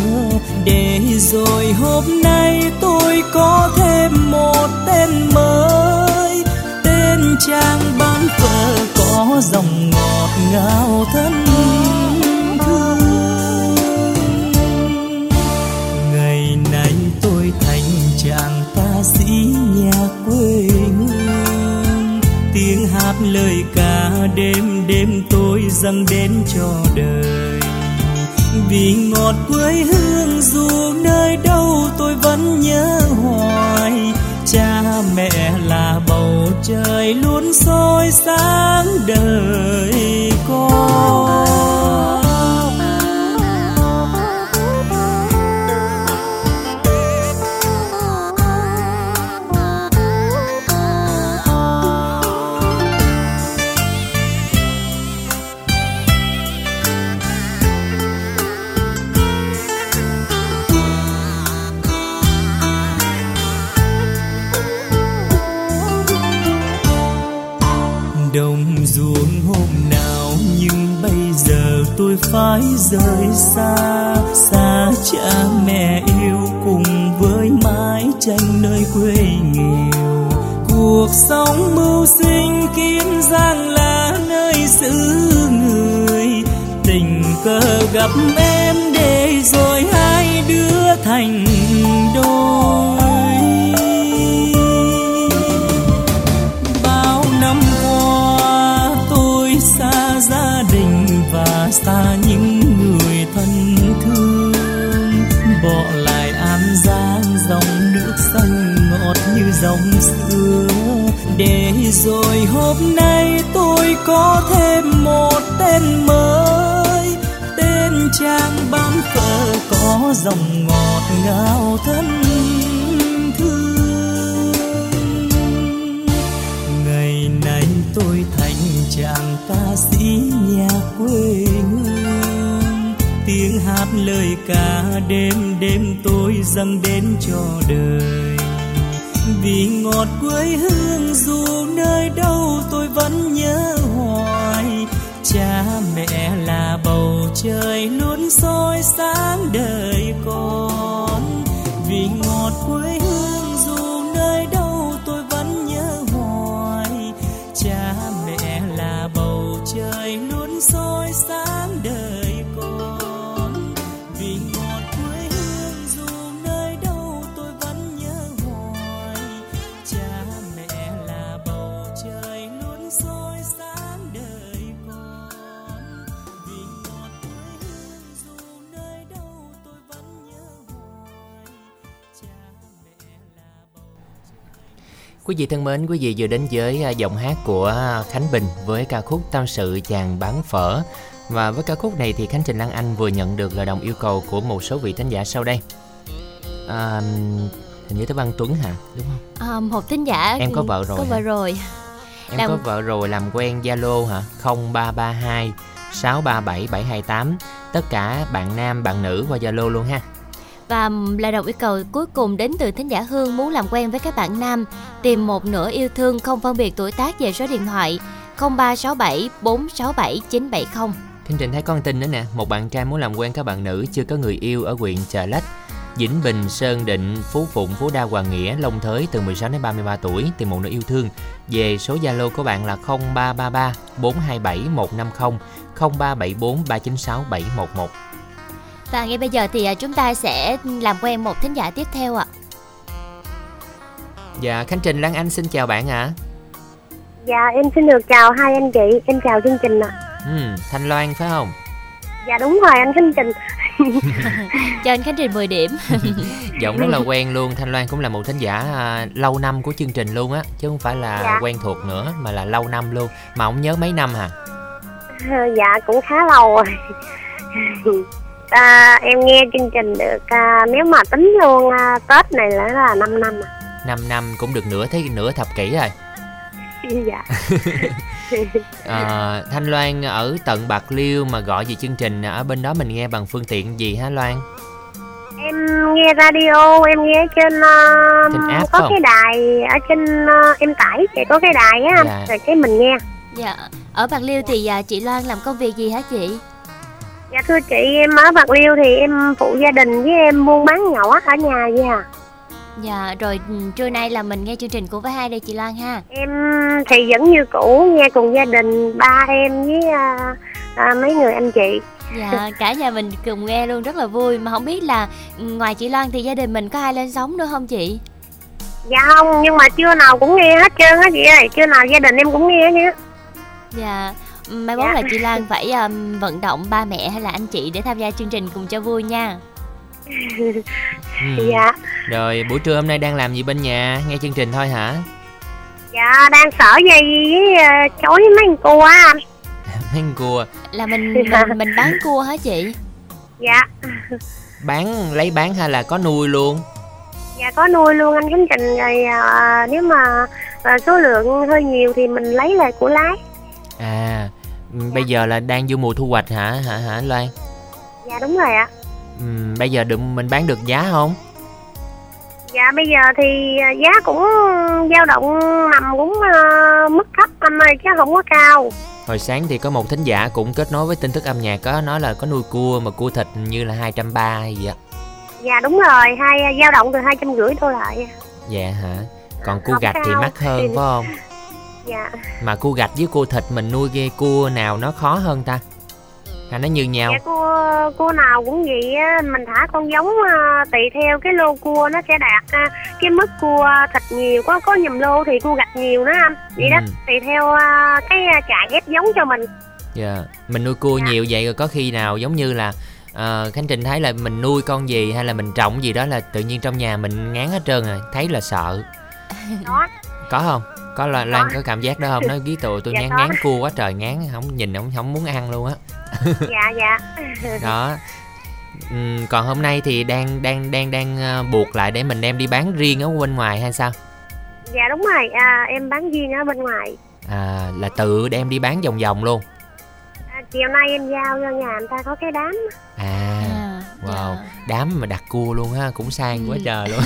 để rồi hôm nay tôi có thêm một tên mới. Trang bán phở có dòng ngọt ngào thân thương. Ngày nay tôi thành chàng ca sĩ nhà quê hương, tiếng hát lời ca đêm đêm tôi dâng đến cho đời. Vì ngọt quê hương dù nơi đâu tôi vẫn nhớ hoài, cha mẹ là bầu trời luôn soi sáng đời con. Tôi phải rời xa, xa cha mẹ yêu cùng với mái tranh nơi quê nghèo. Cuộc sống mưu sinh kiếm giang là nơi xứ người, tình cờ gặp em để rồi hai đứa thành đôi. Bao năm qua tôi xa gia đình và xa những người thân thương, bỏ lại An Giang dòng nước xanh ngọt như dòng xưa, để rồi hôm nay tôi có thêm một tên mới. Tên trang bán phở có dòng ngọt ngào thân thương. Ngày nay tôi thành chàng ca sĩ nhà quê hương, tiếng hát lời ca đêm đêm tôi dâng đến cho đời. Vì ngọt quê hương dù nơi đâu tôi vẫn nhớ hoài, cha mẹ là bầu trời luôn soi sáng đời con. Vì ngọt quê hương dù nơi đâu tôi vẫn nhớ hoài, cha trời luôn soi sáng đời con. Vì ngọt quê hương dù nơi đâu tôi vẫn nhớ hoài, cha mẹ là bầu trời luôn soi sáng đời con. Vì ngọt quê hương dù nơi đâu tôi vẫn nhớ hoài, cha mẹ là bầu trời. Quý vị thân mến, quý vị vừa đến với giọng hát của Khánh Bình với ca khúc Tâm sự chàng bán phở. Và với ca khúc này thì Khánh Trình Lan Anh vừa nhận được lời đồng yêu cầu của một số vị thính giả sau đây. Hình như tới Văn Tuấn hả, đúng không? Một thính giả em có vợ rồi, em có vợ rồi, làm quen Zalo hả? 0332 637728. Tất cả bạn nam bạn nữ qua Zalo luôn ha. Và lời đồng yêu cầu cuối cùng đến từ thính giả Hương, muốn làm quen với các bạn nam, tìm một nửa yêu thương không phân biệt tuổi tác về số điện thoại 0367467970. Khánh Trình thấy con tin nữa nè, một bạn trai muốn làm quen các bạn nữ chưa có người yêu ở huyện Chợ Lách, Vĩnh Bình, Sơn Định, Phú Phụng, Phú Đa, Hòa Nghĩa, Long Thới, từ 16 đến 33 tuổi, tìm một nửa yêu thương. Về số Zalo của bạn là 0333 427 150 0374 396 711. Và ngay bây giờ thì chúng ta sẽ làm quen một thính giả tiếp theo ạ. Dạ, Khánh Trình, Lan Anh xin chào bạn ạ. Dạ, em xin được chào hai anh chị, em chào chương trình ạ. Thanh Loan phải không? Dạ đúng rồi anh Khánh Trình. Cho anh Khánh Trình 10 điểm. Giọng rất là quen luôn. Thanh Loan cũng là một thính giả lâu năm của chương trình luôn á, chứ không phải là quen thuộc nữa mà là lâu năm luôn. Mà không nhớ mấy năm hả? Dạ cũng khá lâu rồi. Em nghe chương trình được, nếu mà tính luôn Tết này là 5 năm à. 5 năm cũng được nửa thập kỷ rồi. Dạ. Thanh Loan ở tận Bạc Liêu mà gọi về chương trình ở bên đó mình nghe bằng phương tiện gì hả Loan? Em nghe radio, em nghe trên app có không? Cái đài ở trên em tải thì có cái đài á, dạ. Rồi cái mình nghe. Dạ. Ở Bạc Liêu thì chị Loan làm công việc gì hả chị? Dạ thưa chị, em ở Bạc Liêu thì em phụ gia đình với em buôn bán nhậu ở nhà vậy à. Dạ, rồi trưa nay là mình nghe chương trình của với hai đây chị Loan ha. Em thì vẫn như cũ, nghe cùng gia đình, ba em với mấy người anh chị. Dạ, cả nhà mình cùng nghe luôn, rất là vui. Mà không biết là ngoài chị Loan thì gia đình mình có ai lên sóng nữa không chị? Dạ không, nhưng mà trưa nào cũng nghe hết trơn á chị ơi. Trưa nào gia đình em cũng nghe nhé. Dạ, mai mốt là chị Loan phải vận động ba mẹ hay là anh chị để tham gia chương trình cùng cho vui nha. Dạ. Rồi buổi trưa hôm nay đang làm gì bên nhà? Nghe chương trình thôi hả? Dạ đang sở dây với chối mấy con cua á. Mấy con cua? Là mình bán cua hả chị? Dạ. Bán, lấy bán hay là có nuôi luôn? Dạ có nuôi luôn anh Khánh Trình. Rồi nếu mà số lượng hơi nhiều thì mình lấy lại của lái. À dạ. Bây giờ là đang vô mùa thu hoạch hả Loan? Dạ đúng rồi ạ. Bây giờ mình bán được giá không? Dạ bây giờ thì giá cũng dao động, nằm cũng mức thấp anh ơi, chứ không có cao. Hồi sáng thì có một thính giả cũng kết nối với tin tức âm nhạc, có nói là có nuôi cua mà cua thịt như là 230 hay gì ạ? Dạ đúng rồi, dao động từ 250 đô lại. Dạ hả? Còn cua gạch thì mắc hơn phải không? Dạ. Mà cua gạch với cua thịt mình nuôi ghê, cua nào nó khó hơn ta? Nó như nhau. Dạ, cua nào cũng vậy á, mình thả con giống tùy theo cái lô cua nó sẽ đạt cái mức cua thịt nhiều, có nhùm lô thì cua gạch nhiều nữa anh. Vậy đó, tùy theo cái trại ghép giống cho mình. Dạ, mình nuôi cua nhiều vậy rồi có khi nào giống như là Khánh Trình thấy là mình nuôi con gì hay là mình trồng gì đó là tự nhiên trong nhà mình ngán hết trơn rồi, thấy là sợ. Đó. Có không? Có Loan có cảm giác đó không? Nói ký tụi tôi ngán cua quá trời, ngán không nhìn không muốn ăn luôn á. Dạ. Đó. Còn hôm nay thì đang buộc lại để mình đem đi bán riêng ở bên ngoài hay sao? Dạ đúng rồi, em bán riêng ở bên ngoài. À là tự đem đi bán vòng luôn. Chiều nay em giao cho nhà người ta có cái đám. À wow, đám mà đặt cua luôn ha, cũng sang quá trời luôn.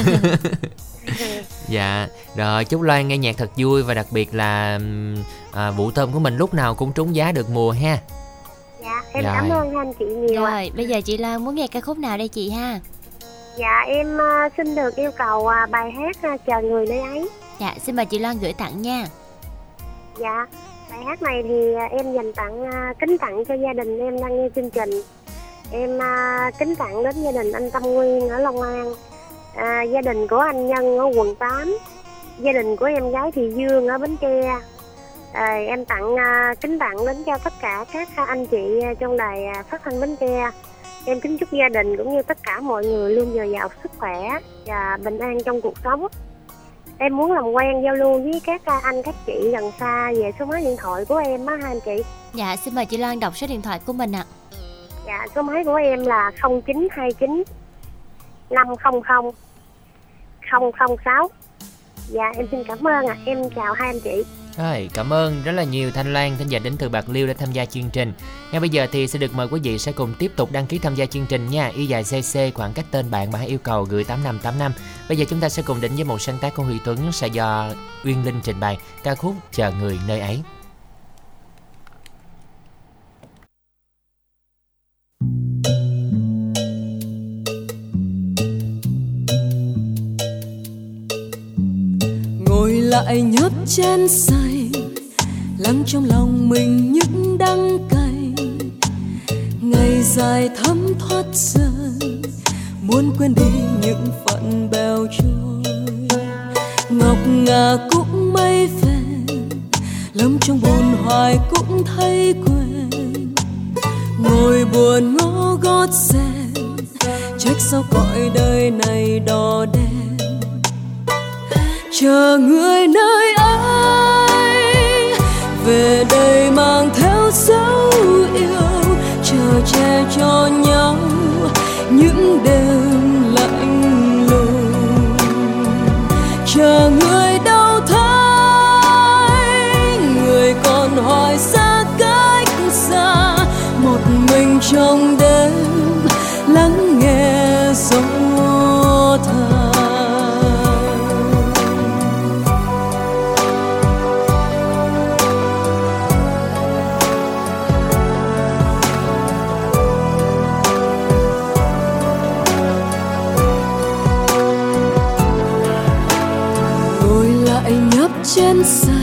Dạ, rồi chúc Loan nghe nhạc thật vui và đặc biệt là vụ tôm của mình lúc nào cũng trúng giá được mùa ha. Dạ, em rồi. Cảm ơn anh chị nhiều. Rồi, bây giờ chị Loan muốn nghe ca khúc nào đây chị ha? Dạ, em xin được yêu cầu bài hát Chờ Người Nơi Ấy. Dạ, xin mời chị Loan gửi tặng nha. Dạ, bài hát này thì em dành kính tặng cho gia đình em đang nghe chương trình. Em kính tặng đến gia đình anh Tâm Nguyên ở Long An, gia đình của anh Nhân ở quận 8, gia đình của em gái Thị Dương ở Bến Tre. Em kính tặng đến cho tất cả các anh chị trong đài phát thanh Bến Tre. Em kính chúc gia đình cũng như tất cả mọi người luôn dồi dào sức khỏe và bình an trong cuộc sống. Em muốn làm quen giao lưu với các anh các chị gần xa về số máy điện thoại của em á hai anh chị. Dạ xin mời chị Loan đọc số điện thoại của mình ạ. Dạ số máy của em là 0929 500 006. Dạ em xin cảm ơn ạ. Em chào hai anh chị. Rồi, cảm ơn rất là nhiều Thanh Loan, thính giả đến từ Bạc Liêu đã tham gia chương trình. Ngay bây giờ thì sẽ được mời quý vị sẽ cùng tiếp tục đăng ký tham gia chương trình nha. Y dài CC khoảng cách tên bạn mà hãy yêu cầu gửi 8585. Bây giờ chúng ta sẽ cùng đến với một sáng tác của Huy Tuấn sẽ do Uyên Linh trình bày ca khúc Chờ Người Nơi Ấy. Ngồi lại nhớp trên sành, lắng trong lòng mình những đắng cay. Ngày dài thấm thoát dần, muốn quên đi những phận bèo trôi. Ngọc ngà cũng mây phèn, lắm trong buồn hoài cũng thấy quên. Ngồi buồn ngó gót sen, trách sao cõi đời này đỏ đen, chờ người nơi ấy về đây mang theo dấu yêu, chờ che cho nhau những đêm lạnh lùng, chờ người đâu thấy người còn hoài xa cách xa, một mình trong đêm lắng nghe gió than. Ngồi lại nhấp chén say,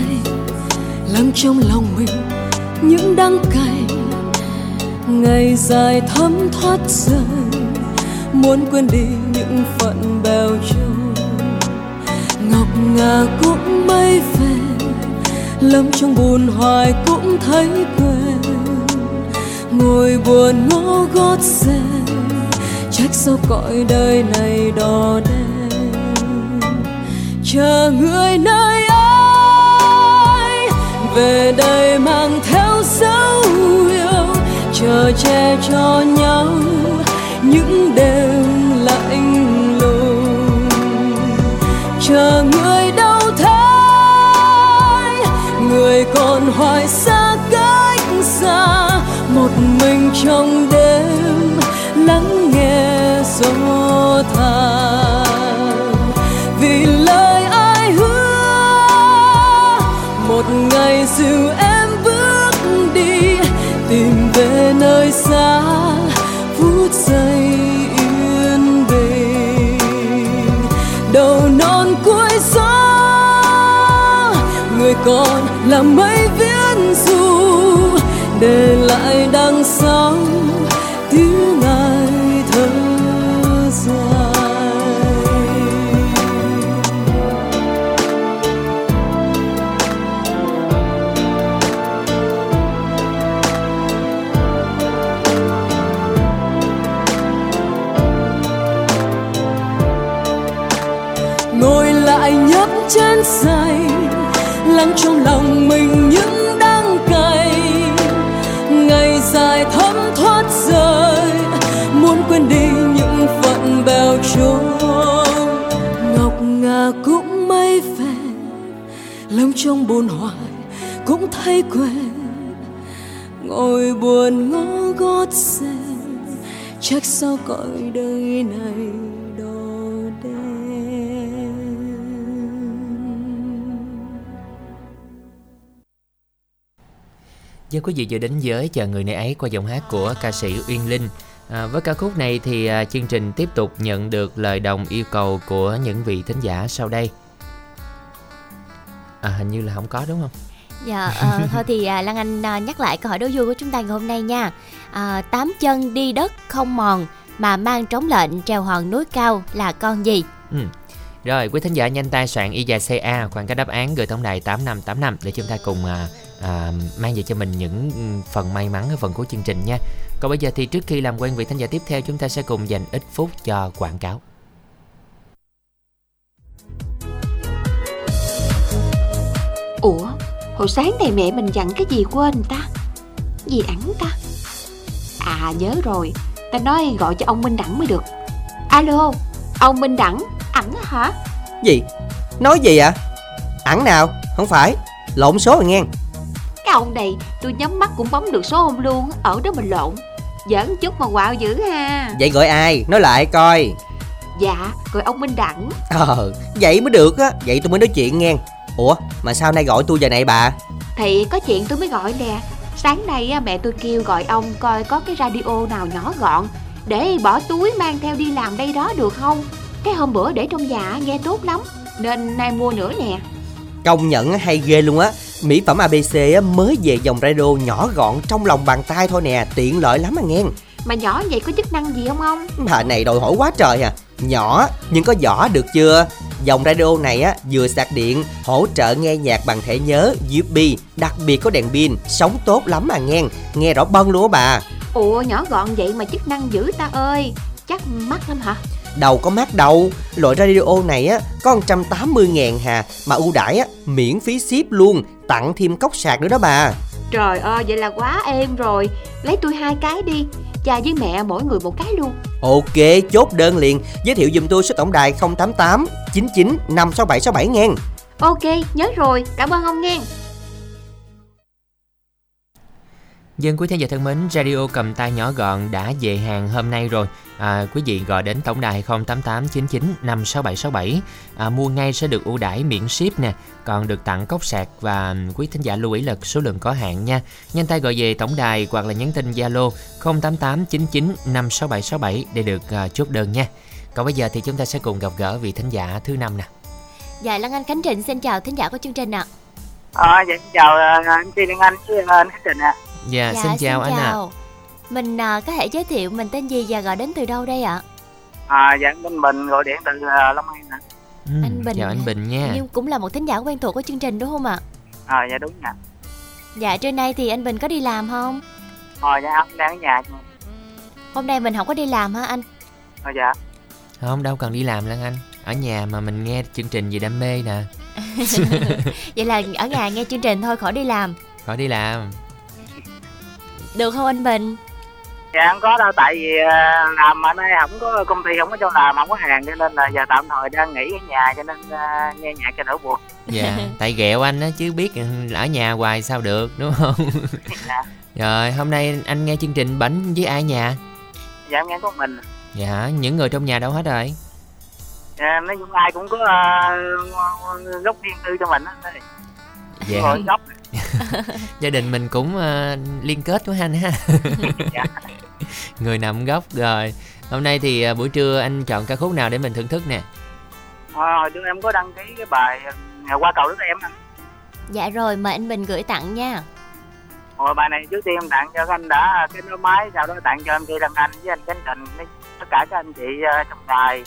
lắng trong lòng mình những đắng cay, ngày dài thấm thoát rơi, muốn quên đi những phận bèo trôi, ngọc ngà cũng mây về, lâm trong buồn hoài cũng thấy quên, ngồi buồn ngó gót xe, trách sao cõi đời này đỏ đen, chờ người nơi ấy về đây mang theo dấu yêu, chờ che cho nhau những đêm lạnh lùng, chờ người đâu thấy người còn hoài xa cách xa, một mình trong đêm lắng nghe gió than, vì lời ai hứa một ngày dìu em bước đi tìm về nơi xa phút giây yên bình, đầu non cuối gió người còn là mấy viên dù, để lại đằng sau tiếng ai thở dài. Ngồi lại nhấp chén say, lắng trong lòng mình những đắng cay, ngày dài thấm thoát rơi, muốn quên đi những phận bèo trôi, ngọc ngà cũng mây về, lắm trong buồn hoài cũng thấy quên, ngồi buồn ngó gót xe, trách sao cõi đời này đỏ đen. Với quý vị vừa đến với Chờ Người Này Ấy qua giọng hát của ca sĩ Uyên Linh. Với ca khúc này thì chương trình tiếp tục nhận được lời đồng yêu cầu của những vị thính giả sau đây. Hình như là không có đúng không? Dạ, thôi thì Lan Anh nhắc lại câu hỏi đố vui của chúng ta ngày hôm nay nha. 8 chân đi đất không mòn mà mang trống lệnh trèo hòn núi cao là con gì? Rồi, quý thính giả nhanh tay soạn Y dài CA khoảng cách đáp án gửi tổng đài 8585 để chúng ta cùng mang về cho mình những phần may mắn ở phần cuối chương trình nha. Còn bây giờ thì trước khi làm quen vị thính giả tiếp theo, chúng ta sẽ cùng dành ít phút cho quảng cáo. Ủa, hồi sáng này mẹ mình dặn cái gì quên ta? Gì ẵn ta? À nhớ rồi, ta nói gọi cho ông Minh Đẳng mới được. Alo, ông Minh Đẳng, ẵn hả? Gì? Nói gì ạ? Ẵn nào? Không phải, lộn số rồi nghe. Cái ông này tôi nhắm mắt cũng bấm được số ông luôn. Ở đó mình lộn. Giỡn chút mà quạo dữ ha. Vậy gọi ai? Nói lại coi. Dạ, gọi ông Minh Đẳng. Vậy mới được á. Vậy tôi mới nói chuyện nghe. Ủa, mà sao nay gọi tôi giờ này bà? Thì có chuyện tôi mới gọi nè. Sáng nay mẹ tôi kêu gọi ông coi có cái radio nào nhỏ gọn để bỏ túi mang theo đi làm đây đó được không? Cái hôm bữa để trong nhà nghe tốt lắm, nên nay mua nữa nè. Công nhận hay ghê luôn á. Mỹ phẩm ABC mới về dòng radio nhỏ gọn trong lòng bàn tay thôi nè, tiện lợi lắm à nghe. Mà nhỏ vậy có chức năng gì không ông? Bà này đòi hỏi quá trời à. Nhỏ nhưng có vỏ được chưa? Dòng radio này á vừa sạc điện, hỗ trợ nghe nhạc bằng thẻ nhớ USB, đặc biệt có đèn pin, sống tốt lắm à nghe. Nghe rõ bâng luôn á bà. Ủa nhỏ gọn vậy mà chức năng dữ ta ơi. chắc mắc lắm hả? Đâu có mắc đâu, loại radio này á có 180.000 hà, mà ưu đãi á miễn phí ship luôn, tặng thêm cốc sạc nữa đó bà. Trời ơi, vậy là quá êm rồi, lấy tôi 2 cái đi, cha với mẹ mỗi người 1 cái luôn. Ok, chốt đơn liền, giới thiệu giùm tôi số tổng đài 088 99 56767 nghen. Ok, nhớ rồi, cảm ơn ông nghen. Dân quý khán giả thân mến, radio cầm tay nhỏ gọn đã về hàng hôm nay rồi. Quý vị gọi đến tổng đài 0889956767 mua ngay sẽ được ưu đãi miễn ship nè, còn được tặng cốc sạc, và quý thính giả lưu ý là số lượng có hạn nha. Nhanh tay gọi về tổng đài hoặc là nhắn tin Zalo 0889956767 để được chốt đơn nha. Còn bây giờ thì chúng ta sẽ cùng gặp gỡ vị thính giả thứ 5 nè. Dạ, Lan Anh Khánh Trình xin chào thính giả của chương trình ạ. Dạ, xin chào MC Lan Anh, xin chào Khánh Trình ạ. Dạ, xin chào anh ạ. Mình có thể giới thiệu mình tên gì và gọi đến từ đâu đây ạ? Dạ, anh Bình, gọi điện từ Long An ạ. Anh Bình, chào anh Bình nha. Nhưng cũng là một thính giả quen thuộc của chương trình đúng không ạ? Dạ đúng ạ. Dạ, trưa nay thì anh Bình có đi làm không? Dạ, anh đang ở nhà. Hôm nay mình không có đi làm hả anh? Dạ. Không, đâu cần đi làm Lan Anh. Ở nhà mà mình nghe chương trình gì đam mê nè. Vậy là ở nhà nghe chương trình thôi, khỏi đi làm. Khỏi đi làm được không anh Bình? Dạ không có đâu, tại vì làm mà nay không có, công ty không có cho làm, không có hàng, cho nên là giờ tạm thời đang nghỉ ở nhà, cho nên nghe nhạc cho đỡ buồn. Dạ, tại ghẹo anh á chứ biết ở nhà hoài sao được đúng không? Dạ. Rồi hôm nay anh nghe chương trình bánh với ai nhà? Dạ em nghe có mình. Dạ, những người trong nhà đâu hết rồi? Dạ, nói chung ai cũng có góc riêng tư cho mình á. Dạ. Rồi, góc. Gia đình mình cũng liên kết với anh ha. Người nằm góc rồi. Hôm nay thì buổi trưa anh chọn ca khúc nào để mình thưởng thức nè? Hồi trước em có đăng ký cái bài Qua Cầu Đất Em anh. Dạ rồi, mời anh Bình gửi tặng nha. Bài này trước tiên em tặng cho anh đã cái nối máy, sau đó tặng cho anh chị Lan Anh với anh Khánh Trình, tất cả các anh chị trong đài.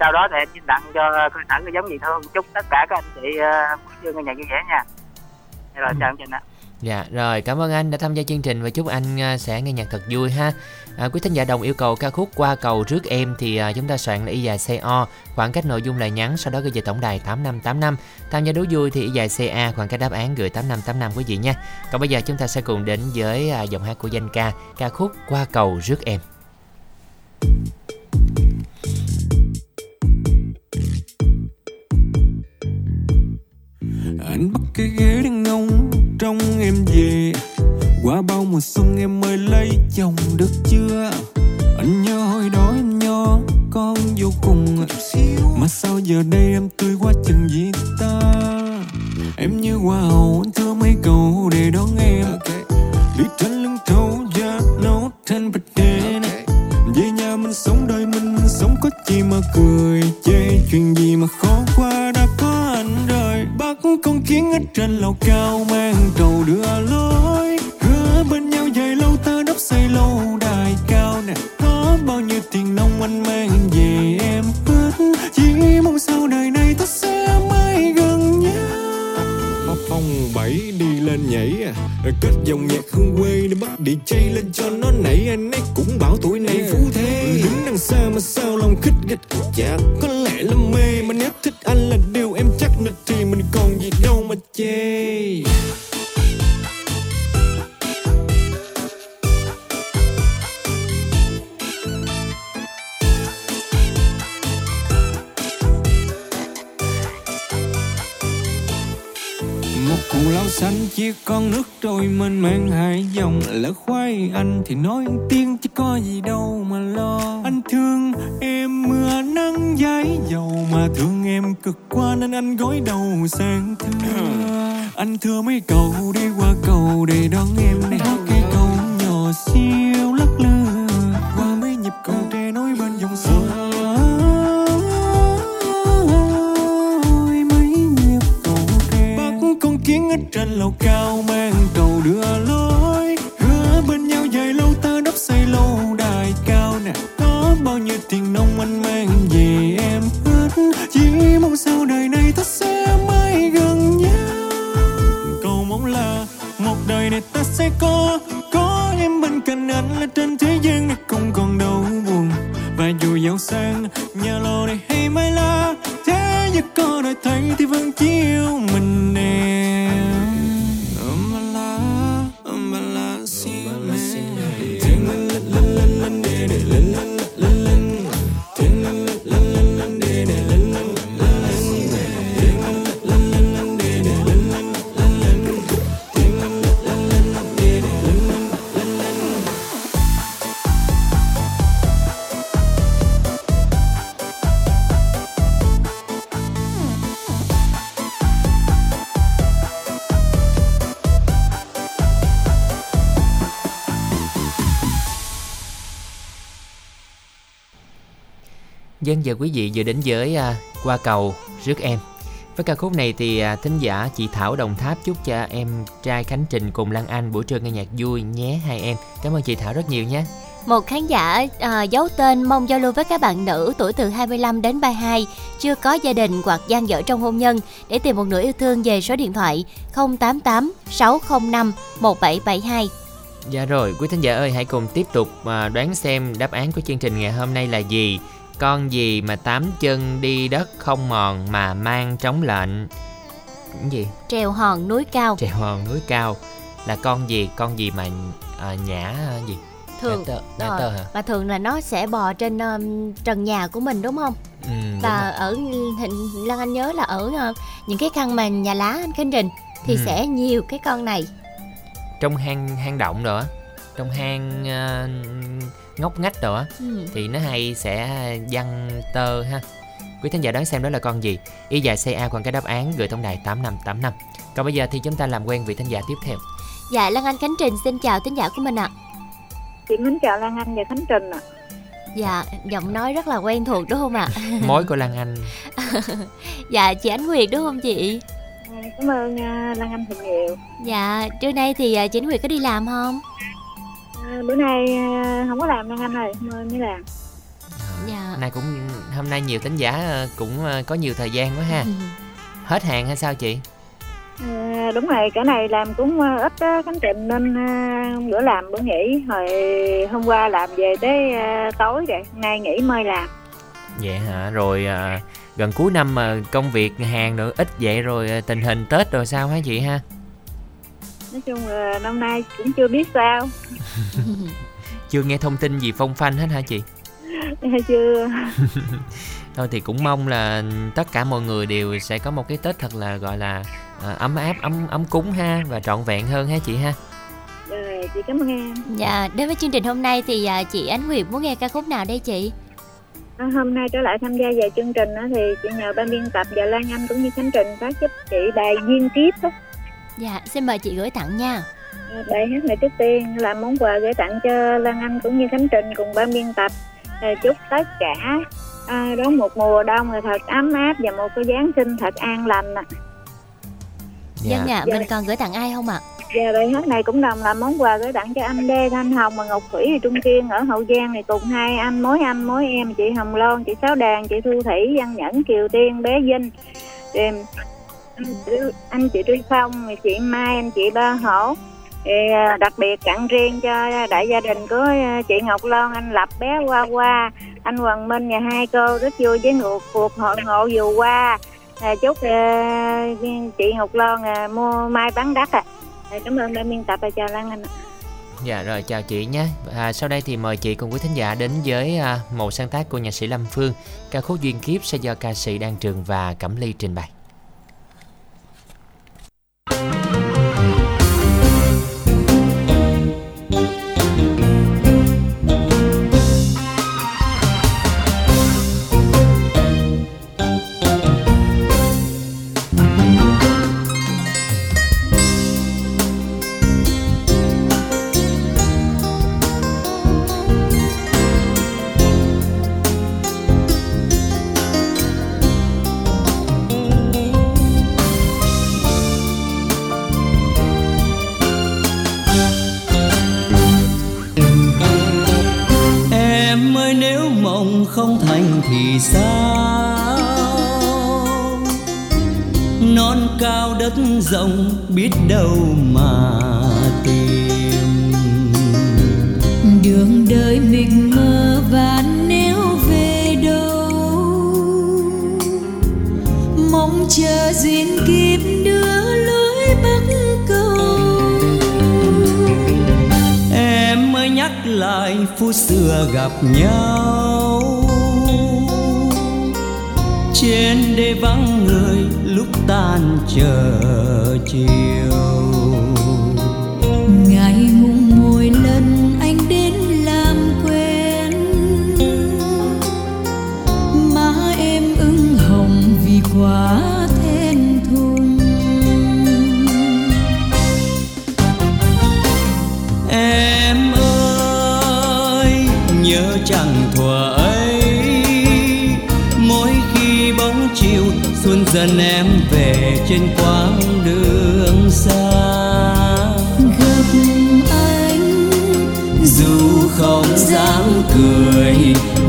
Sau đó thì em xin tặng cho khán giả giống gì thương, chúc tất cả các anh chị buổi trưa nghe nhạc vui vẻ nha. Rồi, chào anh Trình ạ. Dạ rồi, cảm ơn anh đã tham gia chương trình và chúc anh sẽ nghe nhạc thật vui ha. Quý thính giả đồng yêu cầu ca khúc Qua Cầu Rước Em thì chúng ta soạn là Y dài CO, khoảng cách nội dung là nhắn, sau đó gửi về tổng đài 8585. Tham gia đố vui thì Y dài CA, khoảng cách đáp án gửi 8585 quý vị nha. Còn bây giờ chúng ta sẽ cùng đến với giọng hát của danh ca, ca khúc Qua Cầu Rước Em. Anh bắt cái ghế đang ngông trong em về, qua bao mùa xuân em mới lấy chồng được chưa? Anh nhớ hồi đó em nhỏ con vô cùng, mà sao giờ đây em tươi quá chừng gì ta? Em như hoa hậu anh thưa mấy cầu để đón em, đi trên lưng thấu giá nấu thành bạch đen. Về nhà mình sống đời mình sống có chi mà cười chê, chuyện gì mà khó qua đã có anh rồi. Bắt con kiến ở trên lầu cao mang trầu đưa lối, hứa bên nhau dài lâu ta đắp xây lâu đài cao nè. Có bao nhiêu tiền nông anh mang về em ướt, chỉ mong sau đời này ta sẽ mãi gần nhau. Phong bảy đi lên nhảy, kết dòng nhạc hương quê để bắt DJ lên cho nó nảy. Anh ấy cũng bảo tuổi này phú thế, đứng đằng xa mà sao lòng khích gạch. Chả có lẽ là mê, mà nếu thích anh là điều em chắc nữa thì mình còn gì đâu mà chê. Cụ lão xanh chia con nước rồi mình mang hai dòng, lỡ khoai anh thì nói tiếng chứ có gì đâu mà lo. Anh thương em mưa nắng giấy dầu, mà thương em cực quá nên anh gối đầu sang thưa. Anh thưa mấy cầu đi qua cầu để đón em này, cây cầu nhỏ siêu lắc lư qua mấy nhịp cầu tre nối bên dòng sông. Kiến ở trên lầu cao mang cầu đưa lối, hứa bên nhau dài lâu ta đắp xây lâu đài cao nè. Có bao nhiêu tiền nông anh mang về em hết, chỉ mong sau đời này ta sẽ mãi gần nhau. Cầu mong là một đời này ta sẽ có em bên cạnh anh, là trên thế gian này không còn đau buồn. Và Dân và quý vị vừa đến với Qua Cầu Rước Em. Với ca khúc này thì thính giả chị Thảo Đồng Tháp chúc cho em trai Khánh Trình cùng Lan Anh buổi trưa nghe nhạc vui nhé hai em. Cảm ơn chị Thảo rất nhiều nhé. Một khán giả giấu tên mong giao lưu với các bạn nữ tuổi từ 25 đến 32 chưa có gia đình hoặc dang dở trong hôn nhân để tìm một nửa yêu thương về số điện thoại 088 605 1772. Dạ rồi, quý thính giả ơi, hãy cùng tiếp tục đoán xem đáp án của chương trình ngày hôm nay là gì. Con gì mà 8 chân đi đất không mòn mà mang trống lệnh? Cái gì? Trèo hòn núi cao. Trèo hòn núi cao là con gì? Con gì mà nhả gì? Thường tơ hả? Và thường là nó sẽ bò trên trần nhà của mình đúng không? Ừ, và ở hình Lan Anh nhớ là ở những cái căn mà nhà lá anh Khánh Trình thì sẽ nhiều cái con này. Trong hang động nữa, trong hang ngóc ngách nữa thì nó hay sẽ giăng tơ ha. Quý thính giả đoán xem đó là con gì? Y dài CA còn cái đáp án gửi tổng đài 8585. Còn bây giờ thì chúng ta làm quen vị thính giả tiếp theo. Dạ, Lan Anh Khánh Trình xin chào thính giả của mình ạ. Chị kính chào Lan Anh và Khánh Trình ạ. Dạ, giọng nói rất là quen thuộc đúng không ạ? Mối của Lan Anh. Dạ, chị Ánh Nguyệt đúng không chị? Cảm ơn Lan Anh thật nhiều. Dạ, trưa nay thì chị Ánh Nguyệt có đi làm không? Bữa nay không có làm Lan Anh ơi, mới làm. Dạ. Nay cũng hôm nay nhiều thính giả cũng có nhiều thời gian quá ha. Hết hàng hay sao chị? Đúng rồi, cái này làm cũng ít Khánh Trình nên bữa làm bữa nghỉ. Hồi hôm qua làm về tới tối rồi, nay nghỉ mới làm. Vậy hả? Rồi gần cuối năm mà công việc hàng nữa ít vậy rồi tình hình Tết rồi sao hả chị ha? Nói chung là năm nay cũng chưa biết sao. Chưa nghe thông tin gì phong phanh hết hả chị? Chưa. Thôi thì cũng mong là tất cả mọi người đều sẽ có một cái Tết thật là gọi là ấm áp, ấm cúng ha, và trọn vẹn hơn ha chị ha. Rồi, chị cảm ơn em. Dạ, đến với chương trình hôm nay thì chị Ánh Nguyệt muốn nghe ca khúc nào đây chị? Hôm nay trở lại tham gia về chương trình thì chị nhờ ban biên tập và Lan Anh cũng như Khánh Trình phát giúp chị bài Duyên Kiếp đó. Dạ, xin mời chị gửi tặng nha. Bài hát này trước tiên là món quà gửi tặng cho Lan Anh cũng như Khánh Trình cùng ban biên tập. Chúc tất cả đón một mùa đông là thật ấm áp và một cái Giáng sinh thật an lành ạ. Dân ạ, mình còn gửi tặng ai không ạ? Dạ, bài hát này cũng đồng là món quà gửi tặng cho anh Đê Thanh Hồng và Ngọc Thủy Trung Kiên ở Hậu Giang này cùng hai anh, mối em, chị Hồng Loan, chị Sáu Đàn, chị Thu Thủy, Văn Nhẫn, Kiều Tiên, bé Vinh, anh chị Truy Phong, chị Mai, anh chị Ba Hổ. Đặc biệt tặng riêng cho đại gia đình của chị Ngọc Loan, anh Lập, bé Hoa Hoa, anh Hoàng Minh và hai cô rất vui với cuộc hội ngộ vừa qua. Chúc chị Ngọc Loan mua mai bán đắt ạ. Cảm ơn ban biên tập và chào Lan Anh. Dạ rồi, chào chị nhé. Sau đây thì mời chị cùng quý thính giả đến với một sáng tác của nhạc sĩ Lâm Phương. Ca khúc Duyên Kiếp sẽ do ca sĩ Đan Trường và Cẩm Ly trình bày. Không thành thì sao, non cao đất rộng biết đâu mà tìm. Đường đời mình mơ và nếu về đâu, mong chờ duyên kiếp đưa lối bắc cầu. Em mới nhắc lại phút xưa gặp nhau trên đê vắng người lúc tan chờ chiều. Ngày mùng 10 lần anh đến làm quen má em ửng hồng vì quá thẹn thùng. Em ơi nhớ chẳng thuở ấy Xuân dần em về trên quãng đường xa, gặp anh dù không dám cười,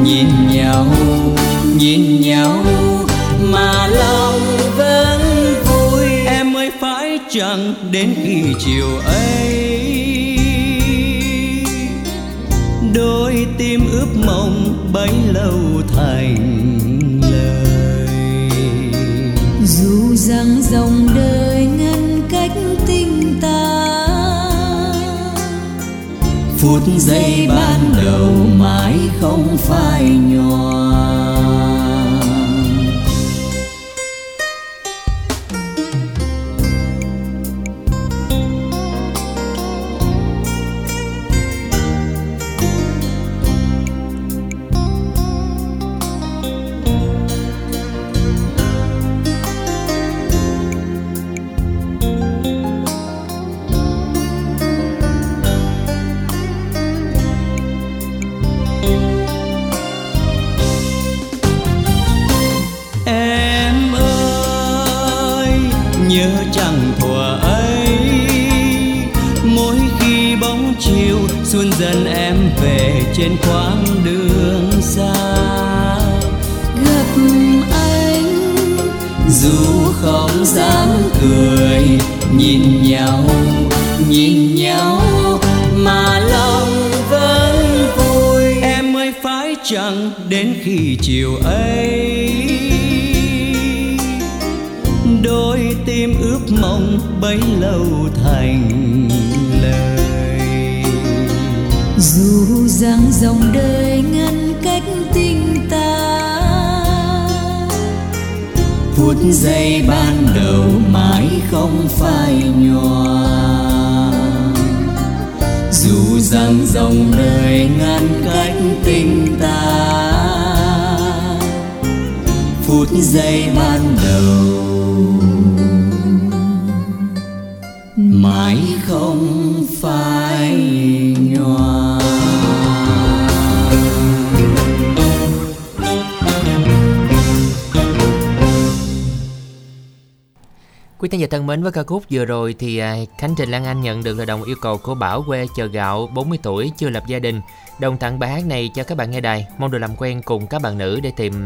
nhìn nhau mà lòng vẫn vui. Em ơi phải chẳng đến khi chiều ấy đôi tim ướp mộng bấy lâu thành lời. Dù rằng dòng đời ngăn cách tình ta, phút giây ban đầu mãi không phai nhòa. Trên quãng đường xa, gặp anh dù không dám cười, nhìn nhau mà lòng vẫn vui. Em ơi phải chẳng đến khi chiều ấy đôi tim ướp mộng bấy lâu thành lời. Dù rằng dòng đời ngăn cách tình ta, phút giây ban đầu mãi không phai nhòa. Dù rằng dòng đời ngăn cách tình ta, phút giây ban đầu mãi không phai nhòa. Quý khán giả thân mến, với ca khúc vừa rồi thì Khánh Trình Lan Anh nhận được lời đồng yêu cầu của Bảo quê Chợ Gạo, 40 tuổi, chưa lập gia đình. Đồng tặng bài hát này cho các bạn nghe đài, mong được làm quen cùng các bạn nữ để tìm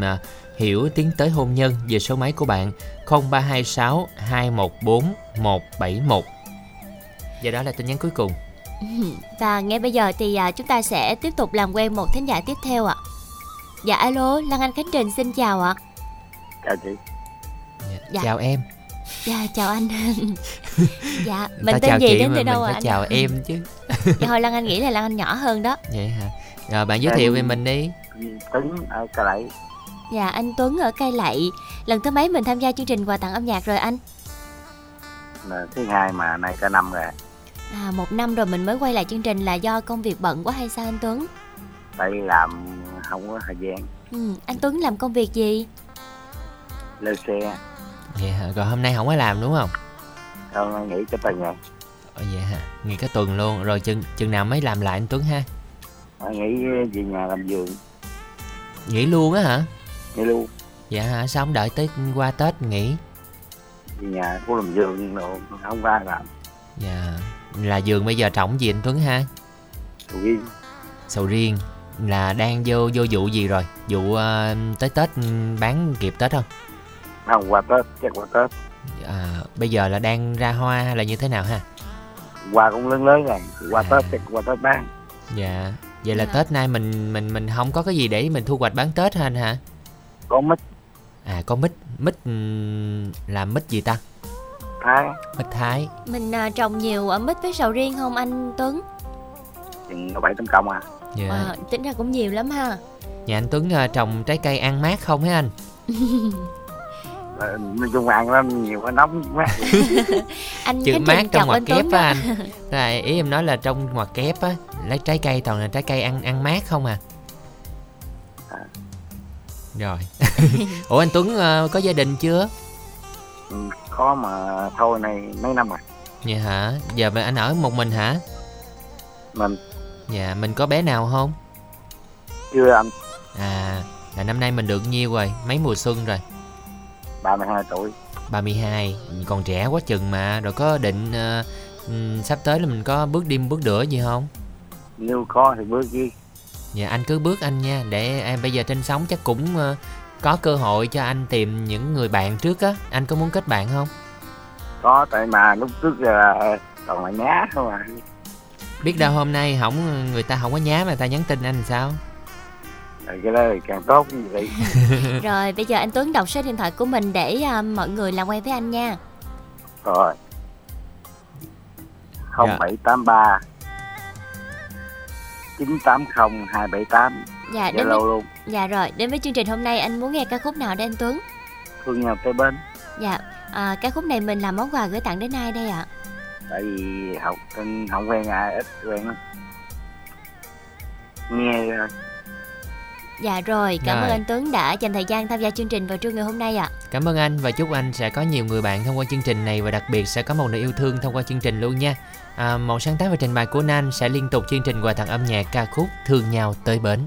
hiểu tiến tới hôn nhân về số máy của bạn 0326 214 171. Và đó là tin nhắn cuối cùng. Và ngay bây giờ thì chúng ta sẽ tiếp tục làm quen một thính giả tiếp theo ạ. Dạ alo, Lan Anh Khánh Trình xin chào ạ. Chào chị. Dạ. Chào em. Dạ chào anh. Dạ mình tên gì đến từ đâu ạ? Chào anh? Em chứ. Dạ hồi Lan Anh nghĩ là Lan Anh nhỏ hơn đó. Vậy hả? Rồi bạn giới thiệu về mình đi. Tuấn ở Cây Lậy. Dạ anh Tuấn ở Cây Lậy. Lần thứ mấy mình tham gia chương trình Quà Tặng Âm Nhạc rồi anh? Là thứ hai mà nay cả năm rồi. À 1 năm rồi mình mới quay lại chương trình, là do công việc bận quá hay sao anh Tuấn? Tại làm không có thời gian. Anh Tuấn làm công việc gì? Lơ xe. Vậy hả? Rồi hôm nay không có làm đúng không? Không, nghỉ cả tuần rồi. Vậy hả? Nghỉ cả tuần luôn. Rồi chừng nào mới làm lại anh Tuấn ha? Nghỉ về nhà làm vườn. Nghỉ luôn á hả? Nghỉ luôn. Dạ hả? Sao không đợi tới qua Tết nghỉ? Về nhà cũng làm vườn rồi, không ra làm. Dạ. Là vườn bây giờ trồng gì anh Tuấn ha? Sầu riêng. Sầu riêng. Là đang vô vụ gì rồi? Vụ tới Tết bán kịp Tết không? Không, qua Tết, chắc qua Tết. À, bây giờ là đang ra hoa hay là như thế nào ha? Hoa cũng lớn rồi, qua Tết chắc qua Tết bán. Dạ, vậy là Tết nay mình không có cái gì để mình thu hoạch bán Tết hả anh hả? Có mít. À, có mít là mít gì ta? Thái. Mít Thái. Mình trồng nhiều ở mít với sầu riêng không anh Tuấn? Chừng 7-8 cọng à. Dạ. À, tính ra cũng nhiều lắm ha. Nhà anh Tuấn trồng trái cây ăn mát không hả anh? Nói chung ăn lắm, nhiều quá nóng mát. Anh chữ mát trong ngoặc kép á anh. Là ý em nói là trong ngoặc kép á, lấy trái cây toàn là trái cây ăn mát không à. Rồi. Ủa anh Tuấn có gia đình chưa? Có mà thôi này mấy năm rồi. Dạ hả? Giờ mà anh ở một mình hả? Mình. Dạ mình có bé nào không? Chưa anh. À là năm nay mình được nhiêu rồi? Mấy mùa xuân rồi? 32 tuổi. 32, còn trẻ quá chừng mà. Rồi có định sắp tới là mình có bước đi bước đửa gì không? Nếu có thì bước đi. Dạ anh cứ bước anh nha. Để em bây giờ trên sóng chắc cũng có cơ hội cho anh tìm những người bạn trước á. Anh có muốn kết bạn không? Có, tại mà lúc trước là toàn là nhá thôi mà. Biết đâu hôm nay không, người ta không có nhá mà người ta nhắn tin anh sao? Rồi cái đó thì càng tốt như vậy. Rồi bây giờ anh Tuấn đọc số điện thoại của mình để mọi người làm quen với anh nha. Rồi 0783 980 278. Dạ đến lâu luôn. Dạ rồi, đến với chương trình hôm nay anh muốn nghe ca khúc nào đây anh Tuấn? Phương Nhật Tây Bên. Dạ, ca khúc này mình làm món quà gửi tặng đến ai đây ạ? Tại vì học anh không quen ai, ít quen lắm. Nghe rồi. Dạ rồi, cảm ơn anh Tuấn đã dành thời gian tham gia chương trình vào trưa ngày hôm nay ạ. Cảm ơn anh và chúc anh sẽ có nhiều người bạn thông qua chương trình này. Và đặc biệt sẽ có một người yêu thương thông qua chương trình luôn nha. Một sáng tác và trình bày của Nan sẽ liên tục chương trình Quà Tặng Âm Nhạc ca khúc Thương Nhau Tới Bến.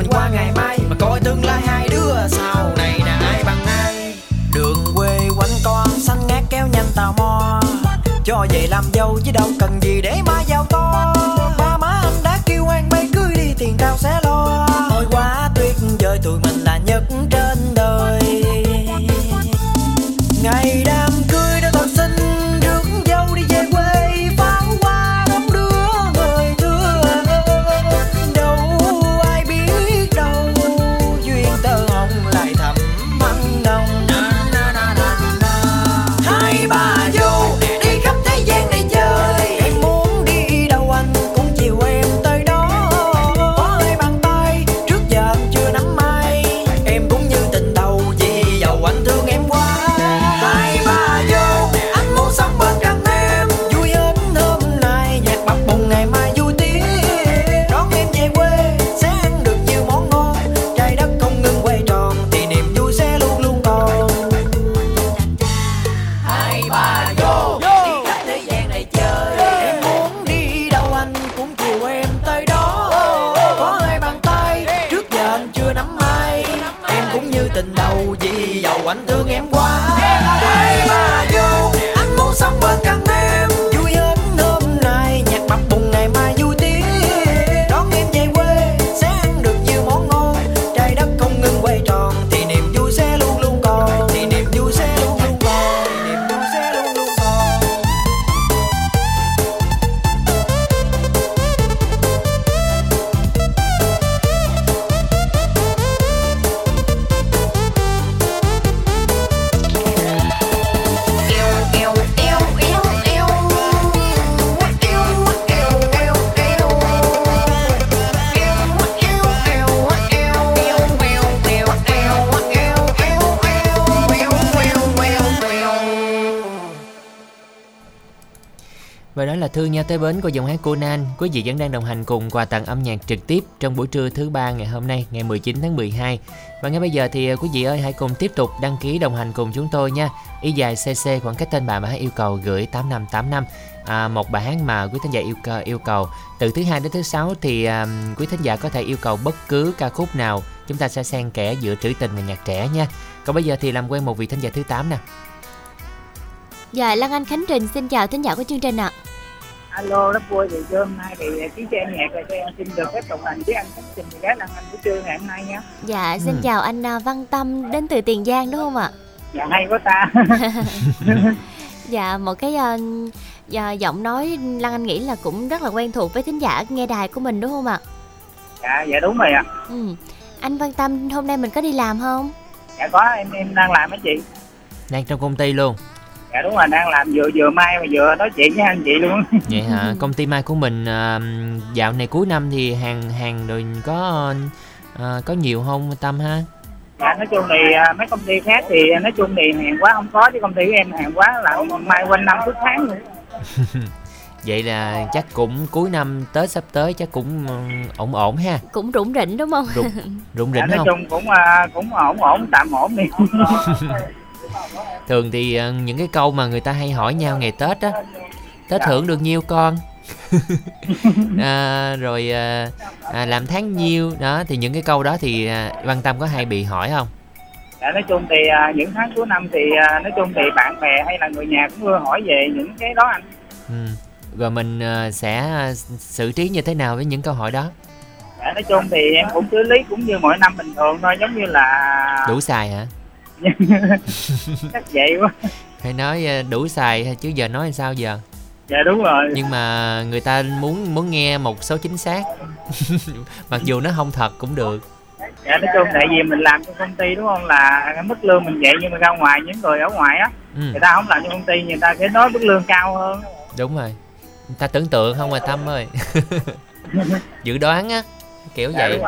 Hãy subscribe Và đó là Thương Nhau Tới Bến của giọng hát Conan. Quý vị vẫn đang đồng hành cùng Quà Tặng Âm Nhạc trực tiếp trong buổi trưa thứ ba ngày hôm nay, ngày 19 tháng 12. Và ngay bây giờ thì quý vị ơi, hãy cùng tiếp tục đăng ký đồng hành cùng chúng tôi nha. Y dài CC khoảng cách tên bài mà hãy yêu cầu gửi 8585. Một bài hát mà quý thính giả yêu cầu từ thứ hai đến thứ sáu thì quý thính giả có thể yêu cầu bất cứ ca khúc nào, chúng ta sẽ xen kẽ giữa trữ tình và nhạc trẻ nha. Còn bây giờ thì làm quen một vị thính giả thứ 8 nè. Dạ, Lan Anh, Khánh Trình xin chào thính giả của chương trình ạ. Alo, rất vui vì trưa hôm nay thì tiếng chơi nhạc rồi, cho em xin được phép đồng hành với anh Khánh Trình và Lan Anh của trưa ngày hôm nay nha. Dạ, xin chào anh Văn Tâm đến từ Tiền Giang đúng không ạ? Dạ, hay quá ta. Dạ, một cái giọng nói Lan Anh nghĩ là cũng rất là quen thuộc với thính giả nghe đài của mình đúng không ạ? Dạ, dạ đúng rồi ạ. Anh Văn Tâm, hôm nay mình có đi làm không? Dạ có, em đang làm á chị. Đang trong công ty luôn? Dạ đúng rồi, đang làm vừa mai mà vừa nói chuyện với anh chị luôn. Vậy hả? Công ty mai của mình dạo này cuối năm thì hàng rồi có nhiều không Tâm ha? Dạ nói chung thì mấy công ty khác thì nói chung thì hàng quá không có, chứ công ty của em hàng quá là mai quanh năm suốt tháng nữa. Vậy là chắc cũng cuối năm Tết sắp tới chắc cũng ổn ha. Cũng rủng rỉnh đúng không? Rủng rỉnh dạ, nói không? Nói chung cũng ổn, tạm ổn đi. Thường thì những cái câu mà người ta hay hỏi nhau ngày Tết á, Tết hưởng được nhiêu con? Làm tháng nhiêu đó, thì những cái câu đó thì Văn Tâm có hay bị hỏi không? Dạ, nói chung thì những tháng cuối năm thì nói chung thì bạn bè hay là người nhà cũng vừa hỏi về những cái đó anh. Rồi mình sẽ xử trí như thế nào với những câu hỏi đó? Dạ, nói chung thì em cũng xử lý cũng như mỗi năm bình thường thôi, giống như là đủ xài hả? Chắc vậy quá. Hay nói đủ xài chứ giờ nói sao giờ? Dạ đúng rồi. Nhưng mà người ta muốn nghe một số chính xác. Mặc dù nó không thật cũng được. Dạ nói chung tại vì mình làm cho công ty đúng không, là mức lương mình vậy, nhưng mà ra ngoài những người ở ngoài á, người ta không làm cho công ty, người ta sẽ nói mức lương cao hơn. Đúng rồi, người ta tưởng tượng không mà Tâm ơi. Dự đoán á, kiểu vậy.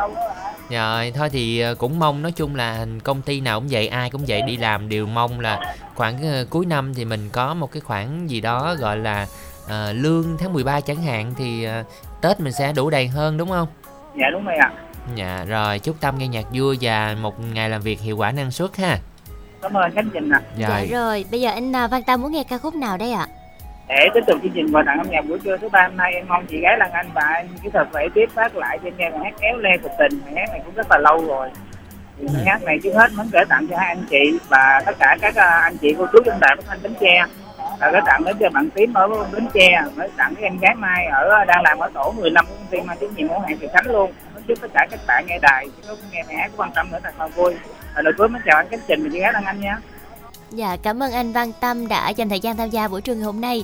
Rồi, thôi thì cũng mong nói chung là công ty nào cũng vậy, ai cũng vậy, đi làm đều mong là khoảng cuối năm thì mình có một cái khoản gì đó gọi là lương tháng 13 chẳng hạn, thì Tết mình sẽ đủ đầy hơn đúng không? Dạ đúng rồi ạ. Dạ rồi, chúc Tâm nghe nhạc vui và một ngày làm việc hiệu quả năng suất ha. Cảm ơn Khánh Trình ạ. Dạ rồi, bây giờ anh Văn Tâm muốn nghe ca khúc nào đây ạ? Để tiếp tục chương trình Quà Tặng Âm Nhạc buổi trưa thứ ba hôm nay, em mong chị gái Lan Anh và anh kỹ thuật phải tiếp phát lại cho em nghe bài hát Éo Le Cuộc Tình. Bài hát này cũng rất là lâu rồi. Bài hát này trước hết muốn gửi tặng cho hai anh chị và tất cả các anh chị cô chú trong Đài Phát Thanh Bến Tre, và gửi tặng đến cho bạn Tím ở Bến Tre, gửi tặng cho em gái Mai ở đang làm ở tổ 15 của công ty mang tiếng nhiệm hữu hạn Việt Khánh luôn. Chúc tất cả các bạn nghe đài có nghe bài hát quan tâm nữa thật là vui. Và lời cuối muốn chào anh Khánh Trình và chị gái Lan Anh nha. Dạ, cảm ơn anh Văn Tâm đã dành thời gian tham gia buổi trưa ngày hôm nay.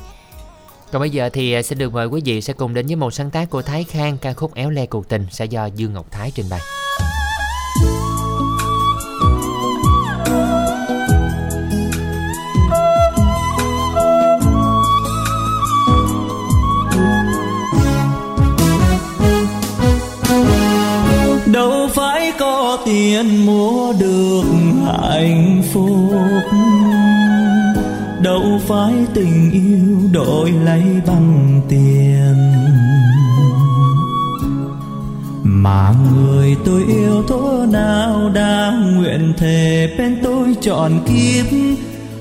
Còn bây giờ thì xin được mời quý vị sẽ cùng đến với một sáng tác của Thái Khang, ca khúc Éo Le Cuộc Tình sẽ do Dương Ngọc Thái trình bày. Đâu phải có tiền mua được hạnh phúc, đâu phải tình yêu đổi lấy bằng tiền, mà người tôi yêu thổ nào đã nguyện thề bên tôi trọn kiếp,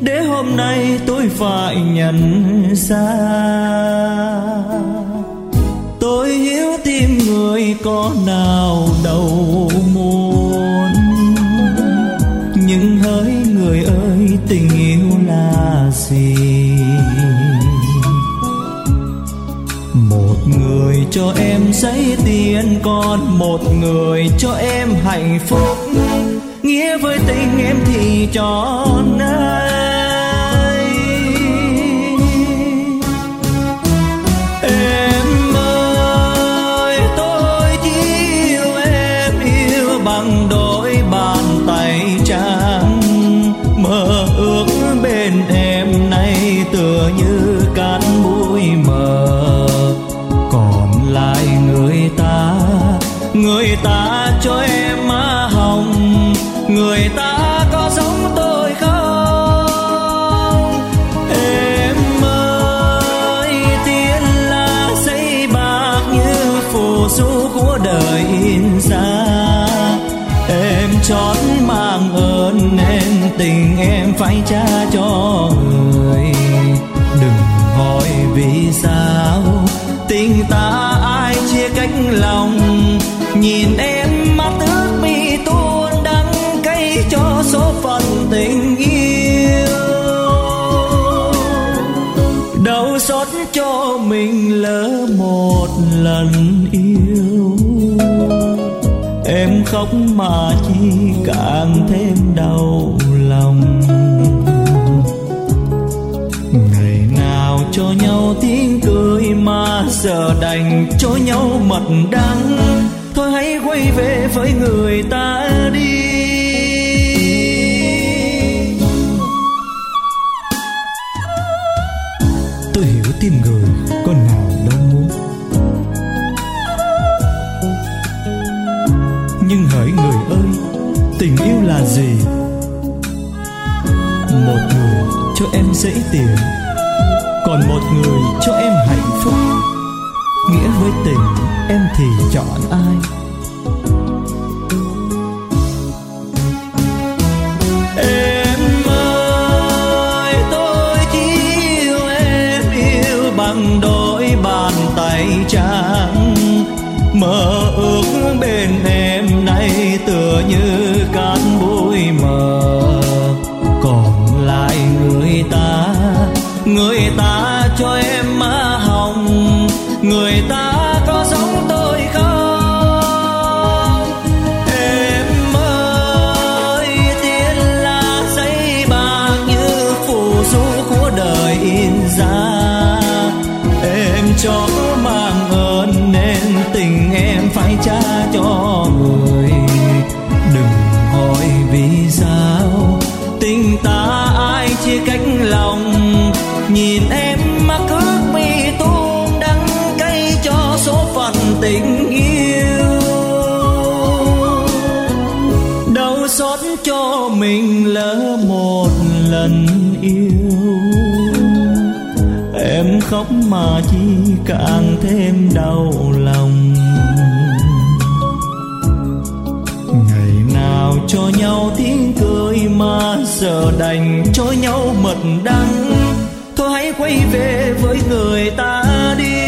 để hôm nay tôi phải nhận ra. Tôi hiểu tim người có nào đâu muốn, nhưng hỡi người ơi tình yêu là gì? Một người cho em giấy tiền, còn một người cho em hạnh phúc, nghĩa với tình em thì cho ai? Em ơi tôi yêu em, yêu bằng đôi bàn tay trắng, mơ ước bên em nay tựa như cát bụi mờ, còn lại người ta cho em má hồng, người ta có giống tôi không? Em ơi tiếng tình em phải trả cho người. Đừng hỏi vì sao tình ta ai chia cách lòng. Nhìn em mắt ướt mi tuôn đắng cay cho số phận tình yêu. Đau xót cho mình lỡ một lần yêu. Em khóc mà chi càng thêm đau lòng. Ngày nào cho nhau tiếng cười mà giờ đành cho nhau mật đắng. Thôi hãy quay về với người ta đi. Tôi hiểu tim người con nào đâu muốn, nhưng hỡi người ơi, tình yêu là gì? Một người cho em dễ tìm, còn một người cho em hạnh phúc. Nghĩa với tình em thì chọn ai? Em ơi, tôi chỉ yêu em, yêu bằng đôi bàn tay trắng. Mơ ước bên em nay tựa như cát bụi mờ. Còn lại người ta cho em má hồng. Người ta có giống tôi không? Em ơi, tiếng lá giấy bạc như phù du của đời in ra. Em cho mang ơn nên tình em phải trả cho người. Đừng hỏi vì sao tình ta ai chia cách lòng. Nhìn em mà cướp mi tuôn đắng cay cho số phận tình yêu. Đau xót cho mình lỡ một lần yêu. Em khóc mà chỉ càng thêm đau lòng. Ngày nào cho nhau tiếng cười mà giờ đành cho nhau mật đắng. Thôi hãy quay về với người ta đi.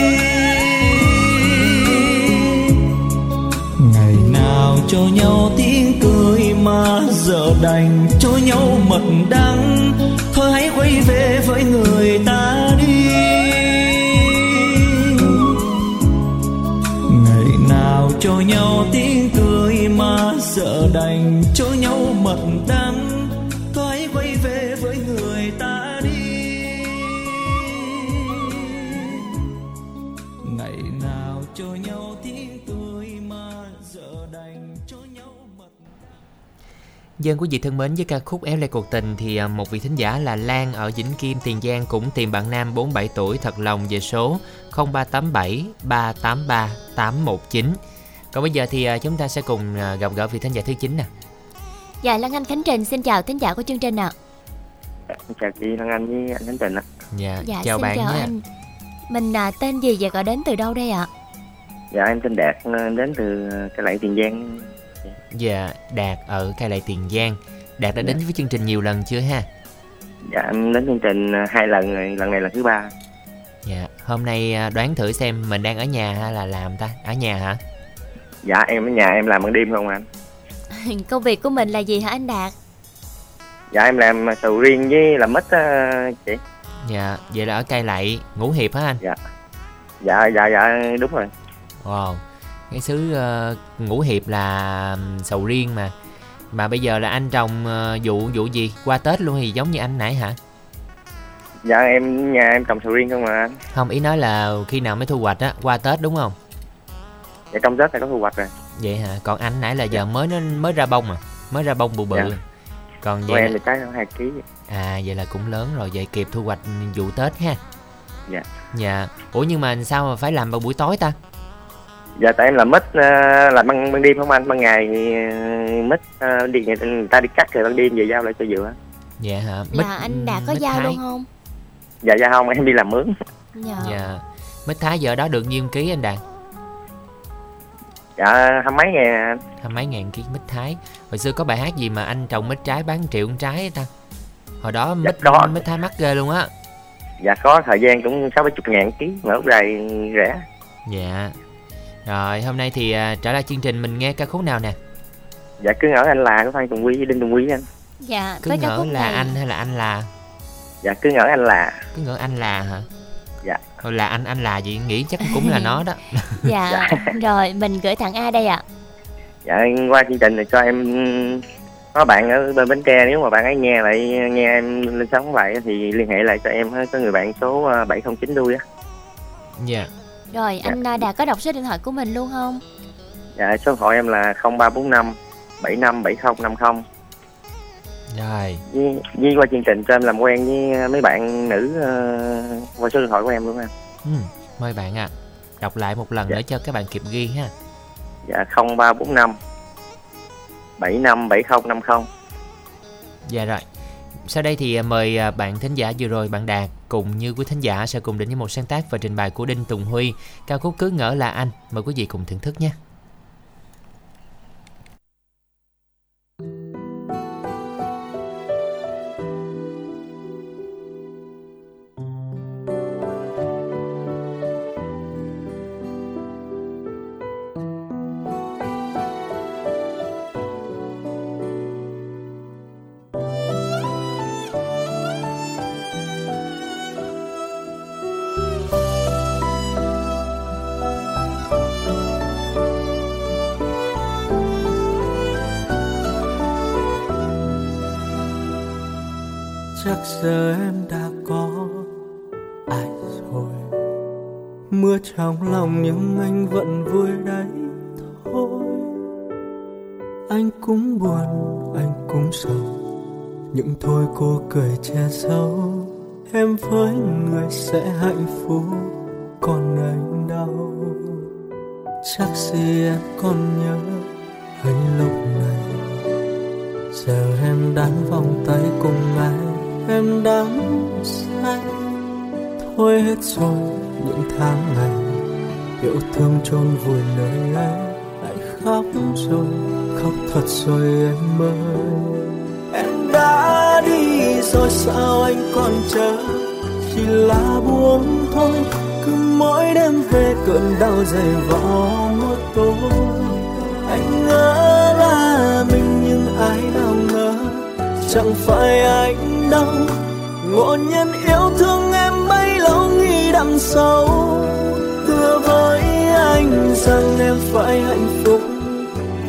Ngày nào cho nhau tiếng cười mà giờ đành cho nhau mật đắng. Thôi hãy quay về với người ta đi. Ngày nào cho nhau tiếng cười mà giờ đành cho nhau mật đắng. Thôi hãy quay về với người ta. Dân quý vị thân mến, với ca khúc Éo le cuộc tình thì một vị thính giả là Lan ở Vĩnh Kim, Tiền Giang cũng tìm bạn nam 47 tuổi thật lòng về số 0387 383 819. Còn bây giờ thì chúng ta sẽ cùng gặp gỡ vị thính giả thứ 9 nè. Dạ, Lan Anh, Khánh Trình xin chào thính giả của chương trình ạ. Chào chị Lan Anh với anh Khánh Trình ạ. Dạ, chào bạn nha. Mình tên gì và gọi đến từ đâu đây ạ? Dạ, em tên Đạt, đến từ Cái Lậy, Tiền Giang. Dạ, Đạt ở Cái Lậy, Tiền Giang. Đạt đã đến với chương trình nhiều lần chưa ha? Dạ, em đến chương trình 2 lần rồi, lần này là thứ 3. Dạ, hôm nay đoán thử xem mình đang ở nhà hay là làm ta? Ở nhà hả? Dạ, em ở nhà, em làm ban đêm không anh? Công việc của mình là gì hả anh Đạt? Dạ, em làm sầu riêng với làm mít chị. Dạ, vậy là ở Cái Lậy, Ngũ Hiệp hả anh? Dạ, đúng rồi. Wow, cái xứ Ngũ Hiệp là sầu riêng mà bây giờ là anh trồng vụ gì? Qua Tết luôn thì giống như anh nãy hả? Dạ, em nhà em trồng sầu riêng không mà anh. Không, ý nói là khi nào mới thu hoạch á, qua Tết đúng không? Dạ, trong Tết là có thu hoạch rồi. Vậy hả? Còn anh nãy là giờ mới ra bông à? Mới ra bông bự bự. Dạ. Còn vậy em là trái 2 kg. À, vậy là cũng lớn rồi, vậy kịp thu hoạch vụ Tết ha. Dạ. Dạ. Ủa nhưng mà sao mà phải làm vào buổi tối ta? Dạ, tại em làm mít, làm ban đêm không anh, ban ngày thì mít đi người ta đi cắt rồi ban đêm về giao lại cho dừa. Dạ hả? Mít, là anh Đạt có giao luôn không? Dạ, giao không, em đi làm mướn. Dạ. Mít Thái giờ đó được nhiêu ký anh Đạt? Dạ 20 mấy ngàn. 20 mấy ngàn cái mít Thái. Hồi xưa có bài hát gì mà anh trồng mít trái bán triệu con trái ta. Hồi đó mít, dạ, mít Thái mắc ghê luôn á. Dạ có thời gian cũng 60-70 ngàn ký mà lúc này rẻ. Dạ. Rồi hôm nay thì trở lại chương trình mình nghe ca khúc nào nè? Dạ cứ ngỡ anh là của Phan Tùng Quý với Đinh Tùng Quý anh. Dạ. Cứ ngỡ là này. Anh hay là anh là? Dạ cứ ngỡ anh là. Cứ ngỡ anh là hả? Dạ. Thôi là anh là gì nghĩ chắc cũng là nó đó. Dạ. Dạ. Rồi mình gửi thẳng ai đây ạ? Dạ qua chương trình này cho em có bạn ở bên Bến Tre, nếu mà bạn ấy nghe lại nghe em lên sóng vậy thì liên hệ lại cho em có người bạn số 709 đuôi á. Dạ. Rồi anh dạ. Đạt có đọc số điện thoại của mình luôn không? Dạ số điện thoại em là 0345 757050. Rồi. Với qua chương trình cho em làm quen với mấy bạn nữ qua số điện thoại của em luôn anh. Ừ, mời bạn ạ. À. Đọc lại một lần dạ. Nữa cho các bạn kịp ghi ha. Dạ 0345 757050. Dạ rồi. Sau đây thì mời bạn thính giả vừa rồi, bạn Đạt cùng như quý thính giả sẽ cùng đến với một sáng tác và trình bày của Đinh Tùng Huy, ca khúc Cứ Ngỡ Là Anh. Mời quý vị cùng thưởng thức nhé. Chắc giờ em đã có ai rồi, mưa trong lòng nhưng anh vẫn vui đấy thôi. Anh cũng buồn, anh cũng sầu, nhưng thôi cô cười che giấu. Em với người sẽ hạnh phúc, còn anh đau. Chắc gì em còn nhớ anh lúc này. Giờ em đắn vòng tay cùng ai, em đắm say. Thôi hết rồi những tháng ngày, yêu thương chôn vùi nơi ấy. Lại khóc rồi, khóc thật rồi em ơi. Em đã đi rồi sao anh còn chờ, chỉ là buông thôi. Cứ mỗi đêm về cơn đau dày vò một tối. Anh ngỡ là mình nhưng ai đâu ngờ, chẳng phải anh đâu. Ngộ nhân yêu thương em bấy lâu nghĩ đằng sau. Thưa với anh rằng em phải hạnh phúc,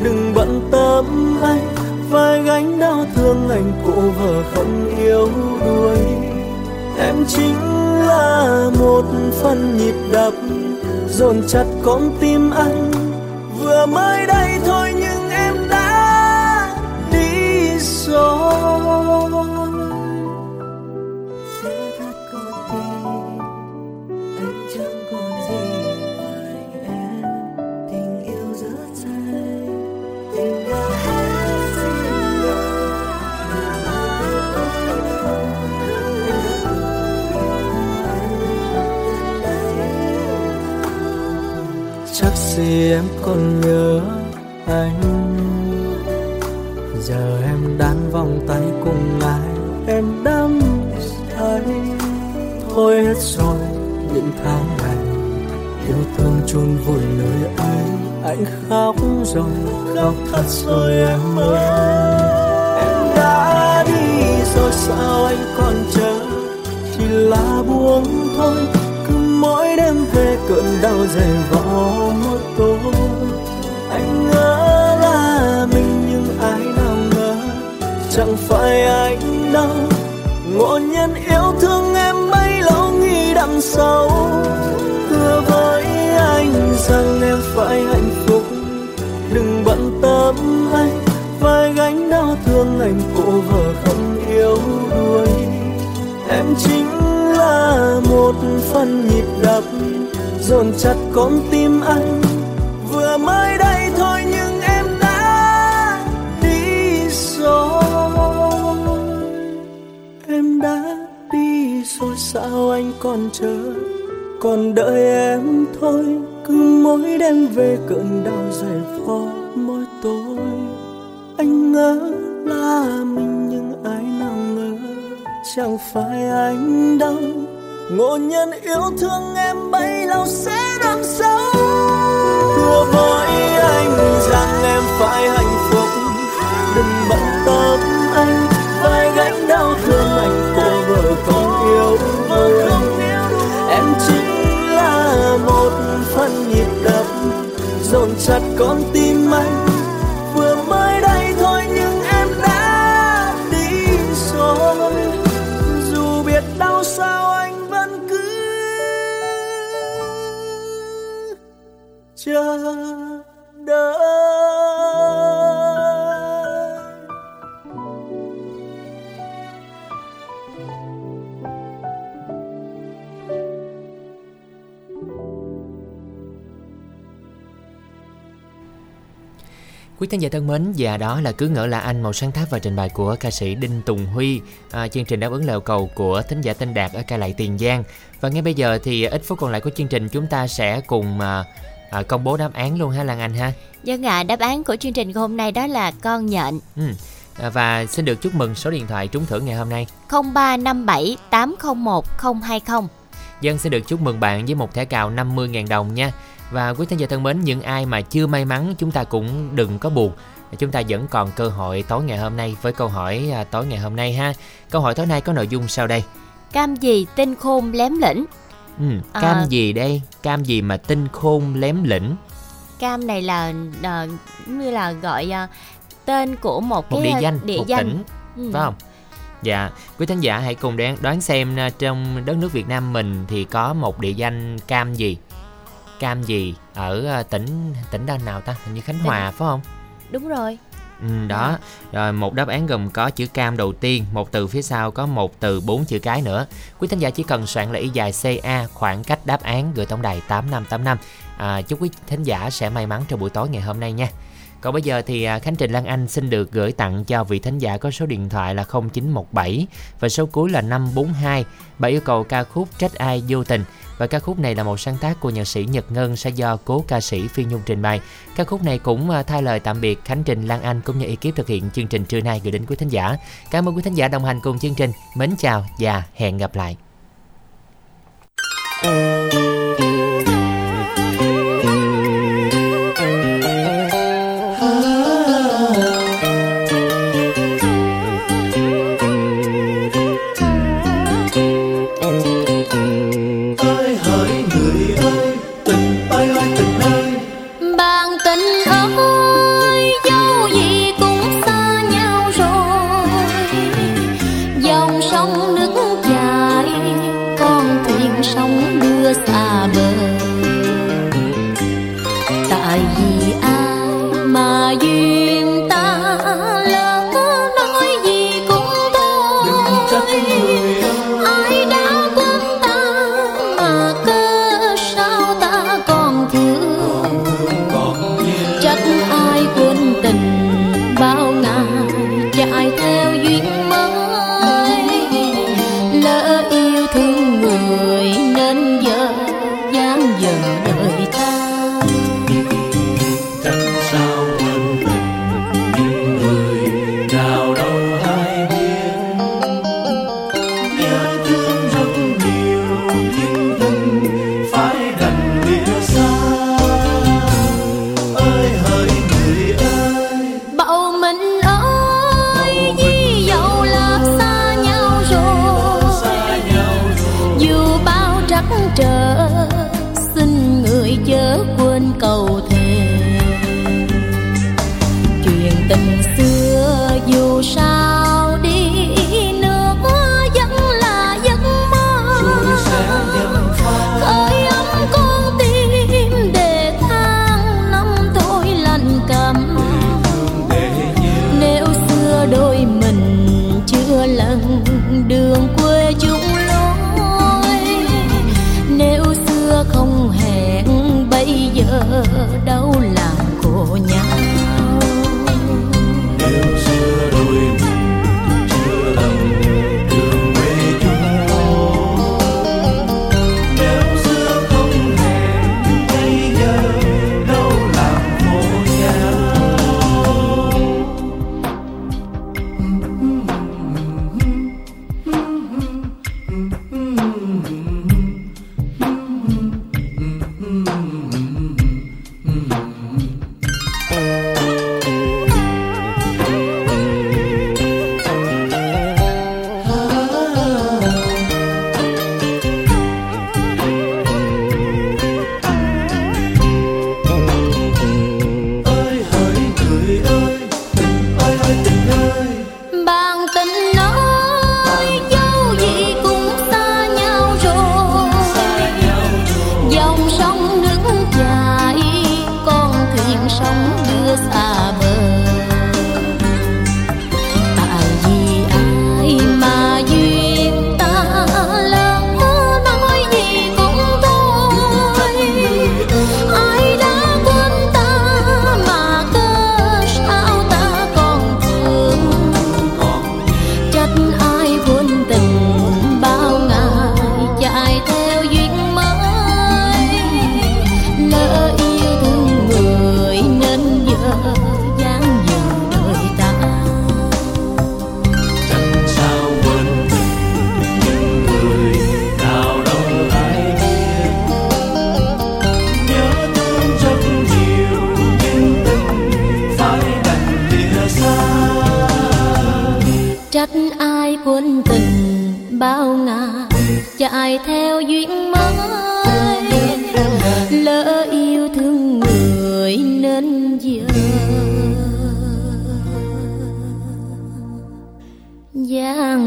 đừng bận tâm anh phải gánh đau thương anh cụ vợ không yếu đuối. Em chính là một phần nhịp đập dồn chặt con tim anh. Vừa mới đây thôi nhưng em đã đi rồi. Chắc gì em còn nhớ anh. Giờ em đan vòng tay cùng ai, em đắm say. Thôi hết rồi những tháng ngày, yêu thương chôn vùi nơi ấy. Anh khóc rồi, khóc thật rồi em ơi. Em đã đi rồi sao anh còn chờ, chỉ là buông thôi. Mỗi đêm về cơn đau dày vò một tối. Anh ngỡ là mình nhưng ai nào ngờ, chẳng phải anh đâu. Ngộ nhân yêu thương em bấy lâu nghĩ đằng sau. Thưa với anh rằng em phải hạnh phúc, đừng bận tâm anh phải gánh đau thương anh cô vợ không yếu đuối. Em chính là một phần nhịp đập dồn chặt con tim anh. Vừa mới đây thôi nhưng em đã đi rồi. Em đã đi rồi sao anh còn chờ, còn đợi em thôi. Cứ mỗi đêm về cơn đau dày vò môi tôi. Anh ngỡ là mình nhưng ai nào ngờ chẳng phải anh đâu. Ngộ nhân yêu thương em bấy lâu sẽ đằng sau. Đùa với anh rằng em phải hạnh phúc, đừng bận tâm anh phải gánh đau thương anh của vợ con yêu thương. Em chính là một phần nhịp đập dồn chặt con tim anh. Vừa mới đây thôi nhưng em đã đi rồi. Dù biết đau sao anh vẫn cứ chờ đợi. Quý khán giả thân mến, và đó là Cứ Ngỡ Là Anh, một sáng tác và trình bày của ca sĩ Đinh Tùng Huy. Chương trình đáp ứng lời yêu cầu của thính giả tên Đạt ở Cai Lậy, Tiền Giang. Và ngay bây giờ thì ít phút còn lại của chương trình chúng ta sẽ cùng công bố đáp án luôn ha Lan Anh ha. Vâng ạ, đáp án của chương trình hôm nay đó là con nhện. Và xin được chúc mừng số điện thoại trúng thưởng ngày hôm nay 0357 801 020. Dân xin được chúc mừng bạn với một thẻ cào 50.000 đồng nha. Và quý khán giả thân mến, những ai mà chưa may mắn chúng ta cũng đừng có buồn. Chúng ta vẫn còn cơ hội tối ngày hôm nay với câu hỏi tối ngày hôm nay ha. Câu hỏi tối nay có nội dung sau đây. Cam gì tinh khôn lém lĩnh? Cam gì đây? Cam gì mà tinh khôn lém lĩnh? Cam này là như là gọi tên của một cái địa danh. Tỉnh, phải không? Dạ, quý khán giả hãy cùng đoán xem trong đất nước Việt Nam mình thì có một địa danh cam gì? Cam gì ở tỉnh đâu nào ta? Hình như Khánh Hòa phải không? Đúng rồi. Đó. Rồi một đáp án gồm có chữ cam đầu tiên, một từ phía sau có một từ 4 chữ cái nữa. Quý thính giả chỉ cần soạn là y dài CA khoảng cách đáp án gửi tổng đài 8585. Chúc quý thính giả sẽ may mắn trong buổi tối ngày hôm nay nha. Còn bây giờ thì Khánh Trình, Lan Anh xin được gửi tặng cho vị thính giả có số điện thoại là 0917 và số cuối là 542. Bạn yêu cầu ca khúc Trách Ai Vô Tình. Và ca khúc này là một sáng tác của nhạc sĩ Nhật Ngân sẽ do cố ca sĩ Phi Nhung trình bày. Ca khúc này cũng thay lời tạm biệt Khánh Trình, Lan Anh cũng như ekip thực hiện chương trình trưa nay gửi đến quý thính giả. Cảm ơn quý thính giả đồng hành cùng chương trình. Mến chào và hẹn gặp lại.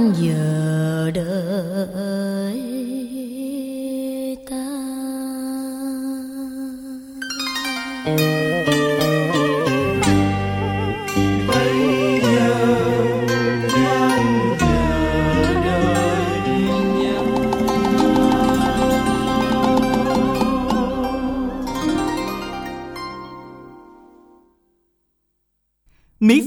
anh giờ đợi ta. Mỹ